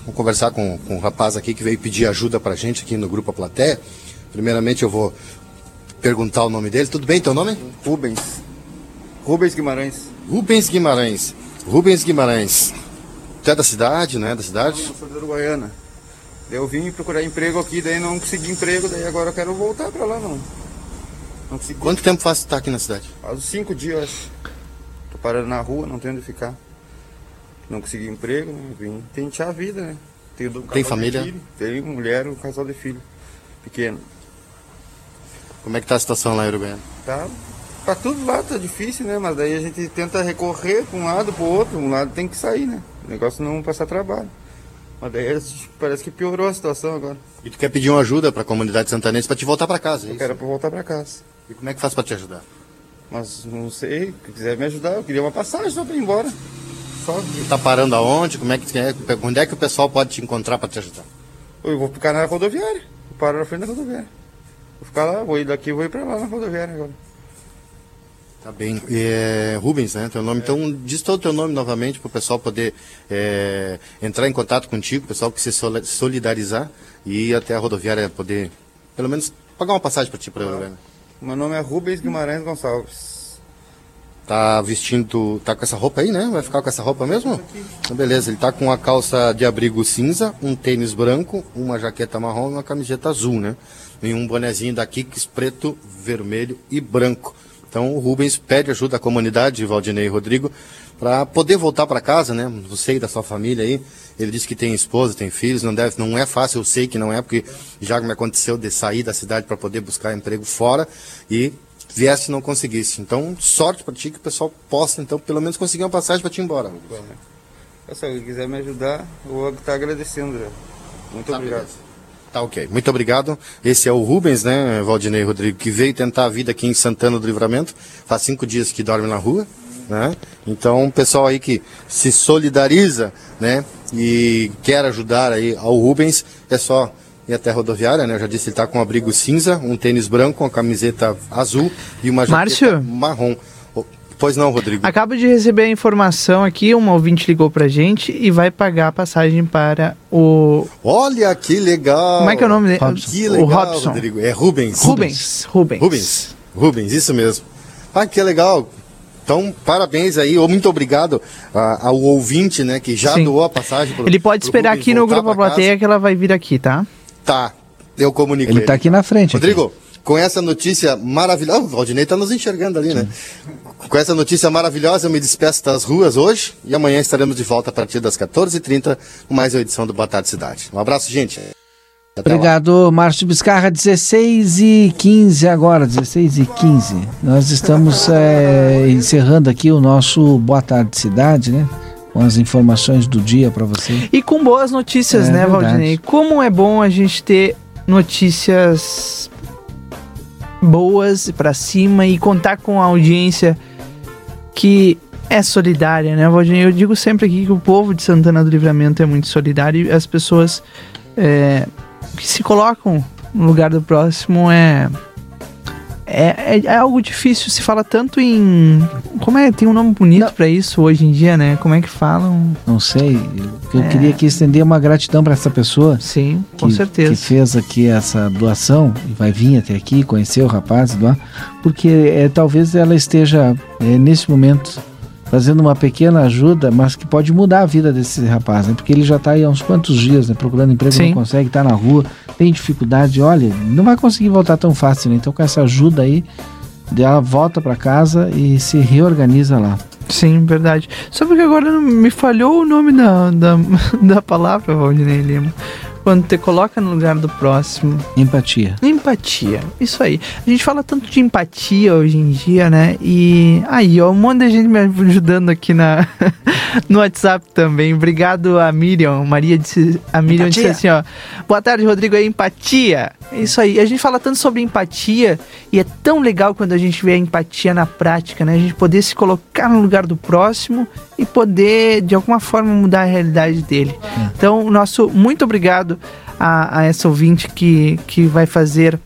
Vamos conversar com, com um rapaz aqui que veio pedir ajuda para a gente aqui no Grupo A Plateia. Primeiramente eu vou perguntar o nome dele. Tudo bem, teu nome? Rubens. Rubens Guimarães. Rubens Guimarães. Rubens Guimarães. Tu é da cidade, né? Da cidade? Eu sou de Uruguaiana. Eu vim procurar emprego aqui, daí não consegui emprego, daí agora eu quero voltar pra lá, não. Não consegui. Quanto tempo faz que tu tá aqui na cidade? Faz cinco dias, acho. Tô parando na rua, não tenho onde ficar. Não consegui emprego, né? Vim tentar a vida, né? Tenho do... Tem família? Tenho mulher, um casal de filho pequeno. Como é que tá a situação lá em Uruguaiana? Tá. Pra tudo lá tá difícil, né? Mas daí a gente tenta recorrer pra um lado, pro outro. Um lado tem que sair, né? O negócio não passar trabalho. Mas daí parece que piorou a situação agora. E tu quer pedir uma ajuda pra comunidade santanense pra te voltar pra casa, é isso? Eu quero voltar pra casa. E como é que faz pra te ajudar? Mas não sei, se quiser me ajudar, eu queria uma passagem só pra ir embora. Só... Tu tá parando aonde? Como é que... Onde é que o pessoal pode te encontrar pra te ajudar? Eu vou ficar na rodoviária. Eu paro na frente da rodoviária. Vou ficar lá, vou ir daqui, vou ir pra lá na rodoviária agora. Tá bem. É, Rubens, né? Teu nome. É. Então, diz todo o teu nome novamente para o pessoal poder é, entrar em contato contigo, o pessoal que se solidarizar e ir até a rodoviária poder, pelo menos, pagar uma passagem para ti. Pra eu, né? Meu nome é Rubens Guimarães Gonçalves. Tá vestindo, tá com essa roupa aí, né? Vai ficar com essa roupa mesmo? Então, beleza. Ele tá com uma calça de abrigo cinza, um tênis branco, uma jaqueta marrom e uma camiseta azul, né? E um bonezinho da Kicks preto, vermelho e branco. Então o Rubens pede ajuda à comunidade, Valdinei e Rodrigo, para poder voltar para casa, né? Você e da sua família aí. Ele disse que tem esposa, tem filhos, não deve, não é fácil, eu sei que não é, porque já me aconteceu de sair da cidade para poder buscar emprego fora e viesse e não conseguisse. Então, sorte para ti que o pessoal possa, então, pelo menos conseguir uma passagem para ti ir embora. Se alguém quiser me ajudar, eu vou estar agradecendo. Muito obrigado. Tá ok, muito obrigado. Esse é o Rubens, né, Valdinei Rodrigo, que veio tentar a vida aqui em Santana do Livramento. Faz cinco dias que dorme na rua, né? Então, o pessoal aí que se solidariza, né, e quer ajudar aí ao Rubens, é só ir até a rodoviária, né? Eu já disse, ele está com um abrigo cinza, um tênis branco, uma camiseta azul e uma jaqueta Márcio? marrom. Pois não, Rodrigo. Acabo de receber a informação aqui, um ouvinte ligou pra gente e vai pagar a passagem para o... Olha, que legal! Como é que é o nome dele? Robson. Que legal, o Robson. Rodrigo. É Rubens. Rubens. Rubens. Rubens. Rubens, isso mesmo. Ah, que legal. Então, parabéns aí, ou muito obrigado a, ao ouvinte, né, que já Sim. doou a passagem. Pro, Ele pode esperar Rubens aqui no Grupo A Plateia que ela vai vir aqui, tá? Tá, eu comuniquei. Ele tá aqui na frente. Rodrigo. Aqui. Com essa notícia maravilhosa... Oh, o Valdinei está nos enxergando ali, né? Com essa notícia maravilhosa, eu me despeço das ruas hoje e amanhã estaremos de volta a partir das quatorze e trinta com mais uma edição do Boa Tarde Cidade. Um abraço, gente. Até Obrigado, lá. Márcio Biscarra. dezesseis e quinze agora, dezesseis e quinze. Nós estamos é, encerrando aqui o nosso Boa Tarde Cidade, né? Com as informações do dia para você. E com boas notícias, é, né, verdade. Valdinei? Como é bom a gente ter notícias... boas pra cima e contar com a audiência que é solidária, né, Valdinei? Eu digo sempre aqui que o povo de Santana do Livramento é muito solidário e as pessoas é, que se colocam no lugar do próximo é, é, é, é algo difícil. Se fala tanto em... Como é? Tem um nome bonito Não. pra isso hoje em dia, né? Como é que falam? Não sei. Eu é... queria aqui estender uma gratidão pra essa pessoa. Sim, com que, certeza. Que fez aqui essa doação e vai vir até aqui, conhecer o rapaz, doar, porque é, talvez ela esteja, é, nesse momento, fazendo uma pequena ajuda, mas que pode mudar a vida desse rapaz, né? Porque ele já está aí há uns quantos dias, né? Procurando emprego, Sim. não consegue, está na rua, tem dificuldade, olha, não vai conseguir voltar tão fácil, né? Então com essa ajuda aí, ela volta para casa e se reorganiza lá. Sim, verdade. Só porque agora me falhou o nome da, da, da palavra, Valdinei Lima. Quando te coloca no lugar do próximo. Empatia. Empatia, isso aí. A gente fala tanto de empatia hoje em dia, né? E aí, ó, um monte de gente me ajudando aqui na, no WhatsApp também. Obrigado a Miriam. Maria disse, a Miriam empatia. disse assim, ó. Boa tarde, Rodrigo. É empatia. É isso aí. A gente fala tanto sobre empatia e é tão legal quando a gente vê a empatia na prática, né? A gente poder se colocar no lugar do próximo e poder, de alguma forma, mudar a realidade dele. É. Então, o nosso muito obrigado a, a essa ouvinte que, que vai fazer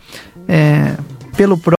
é, pelo próximo.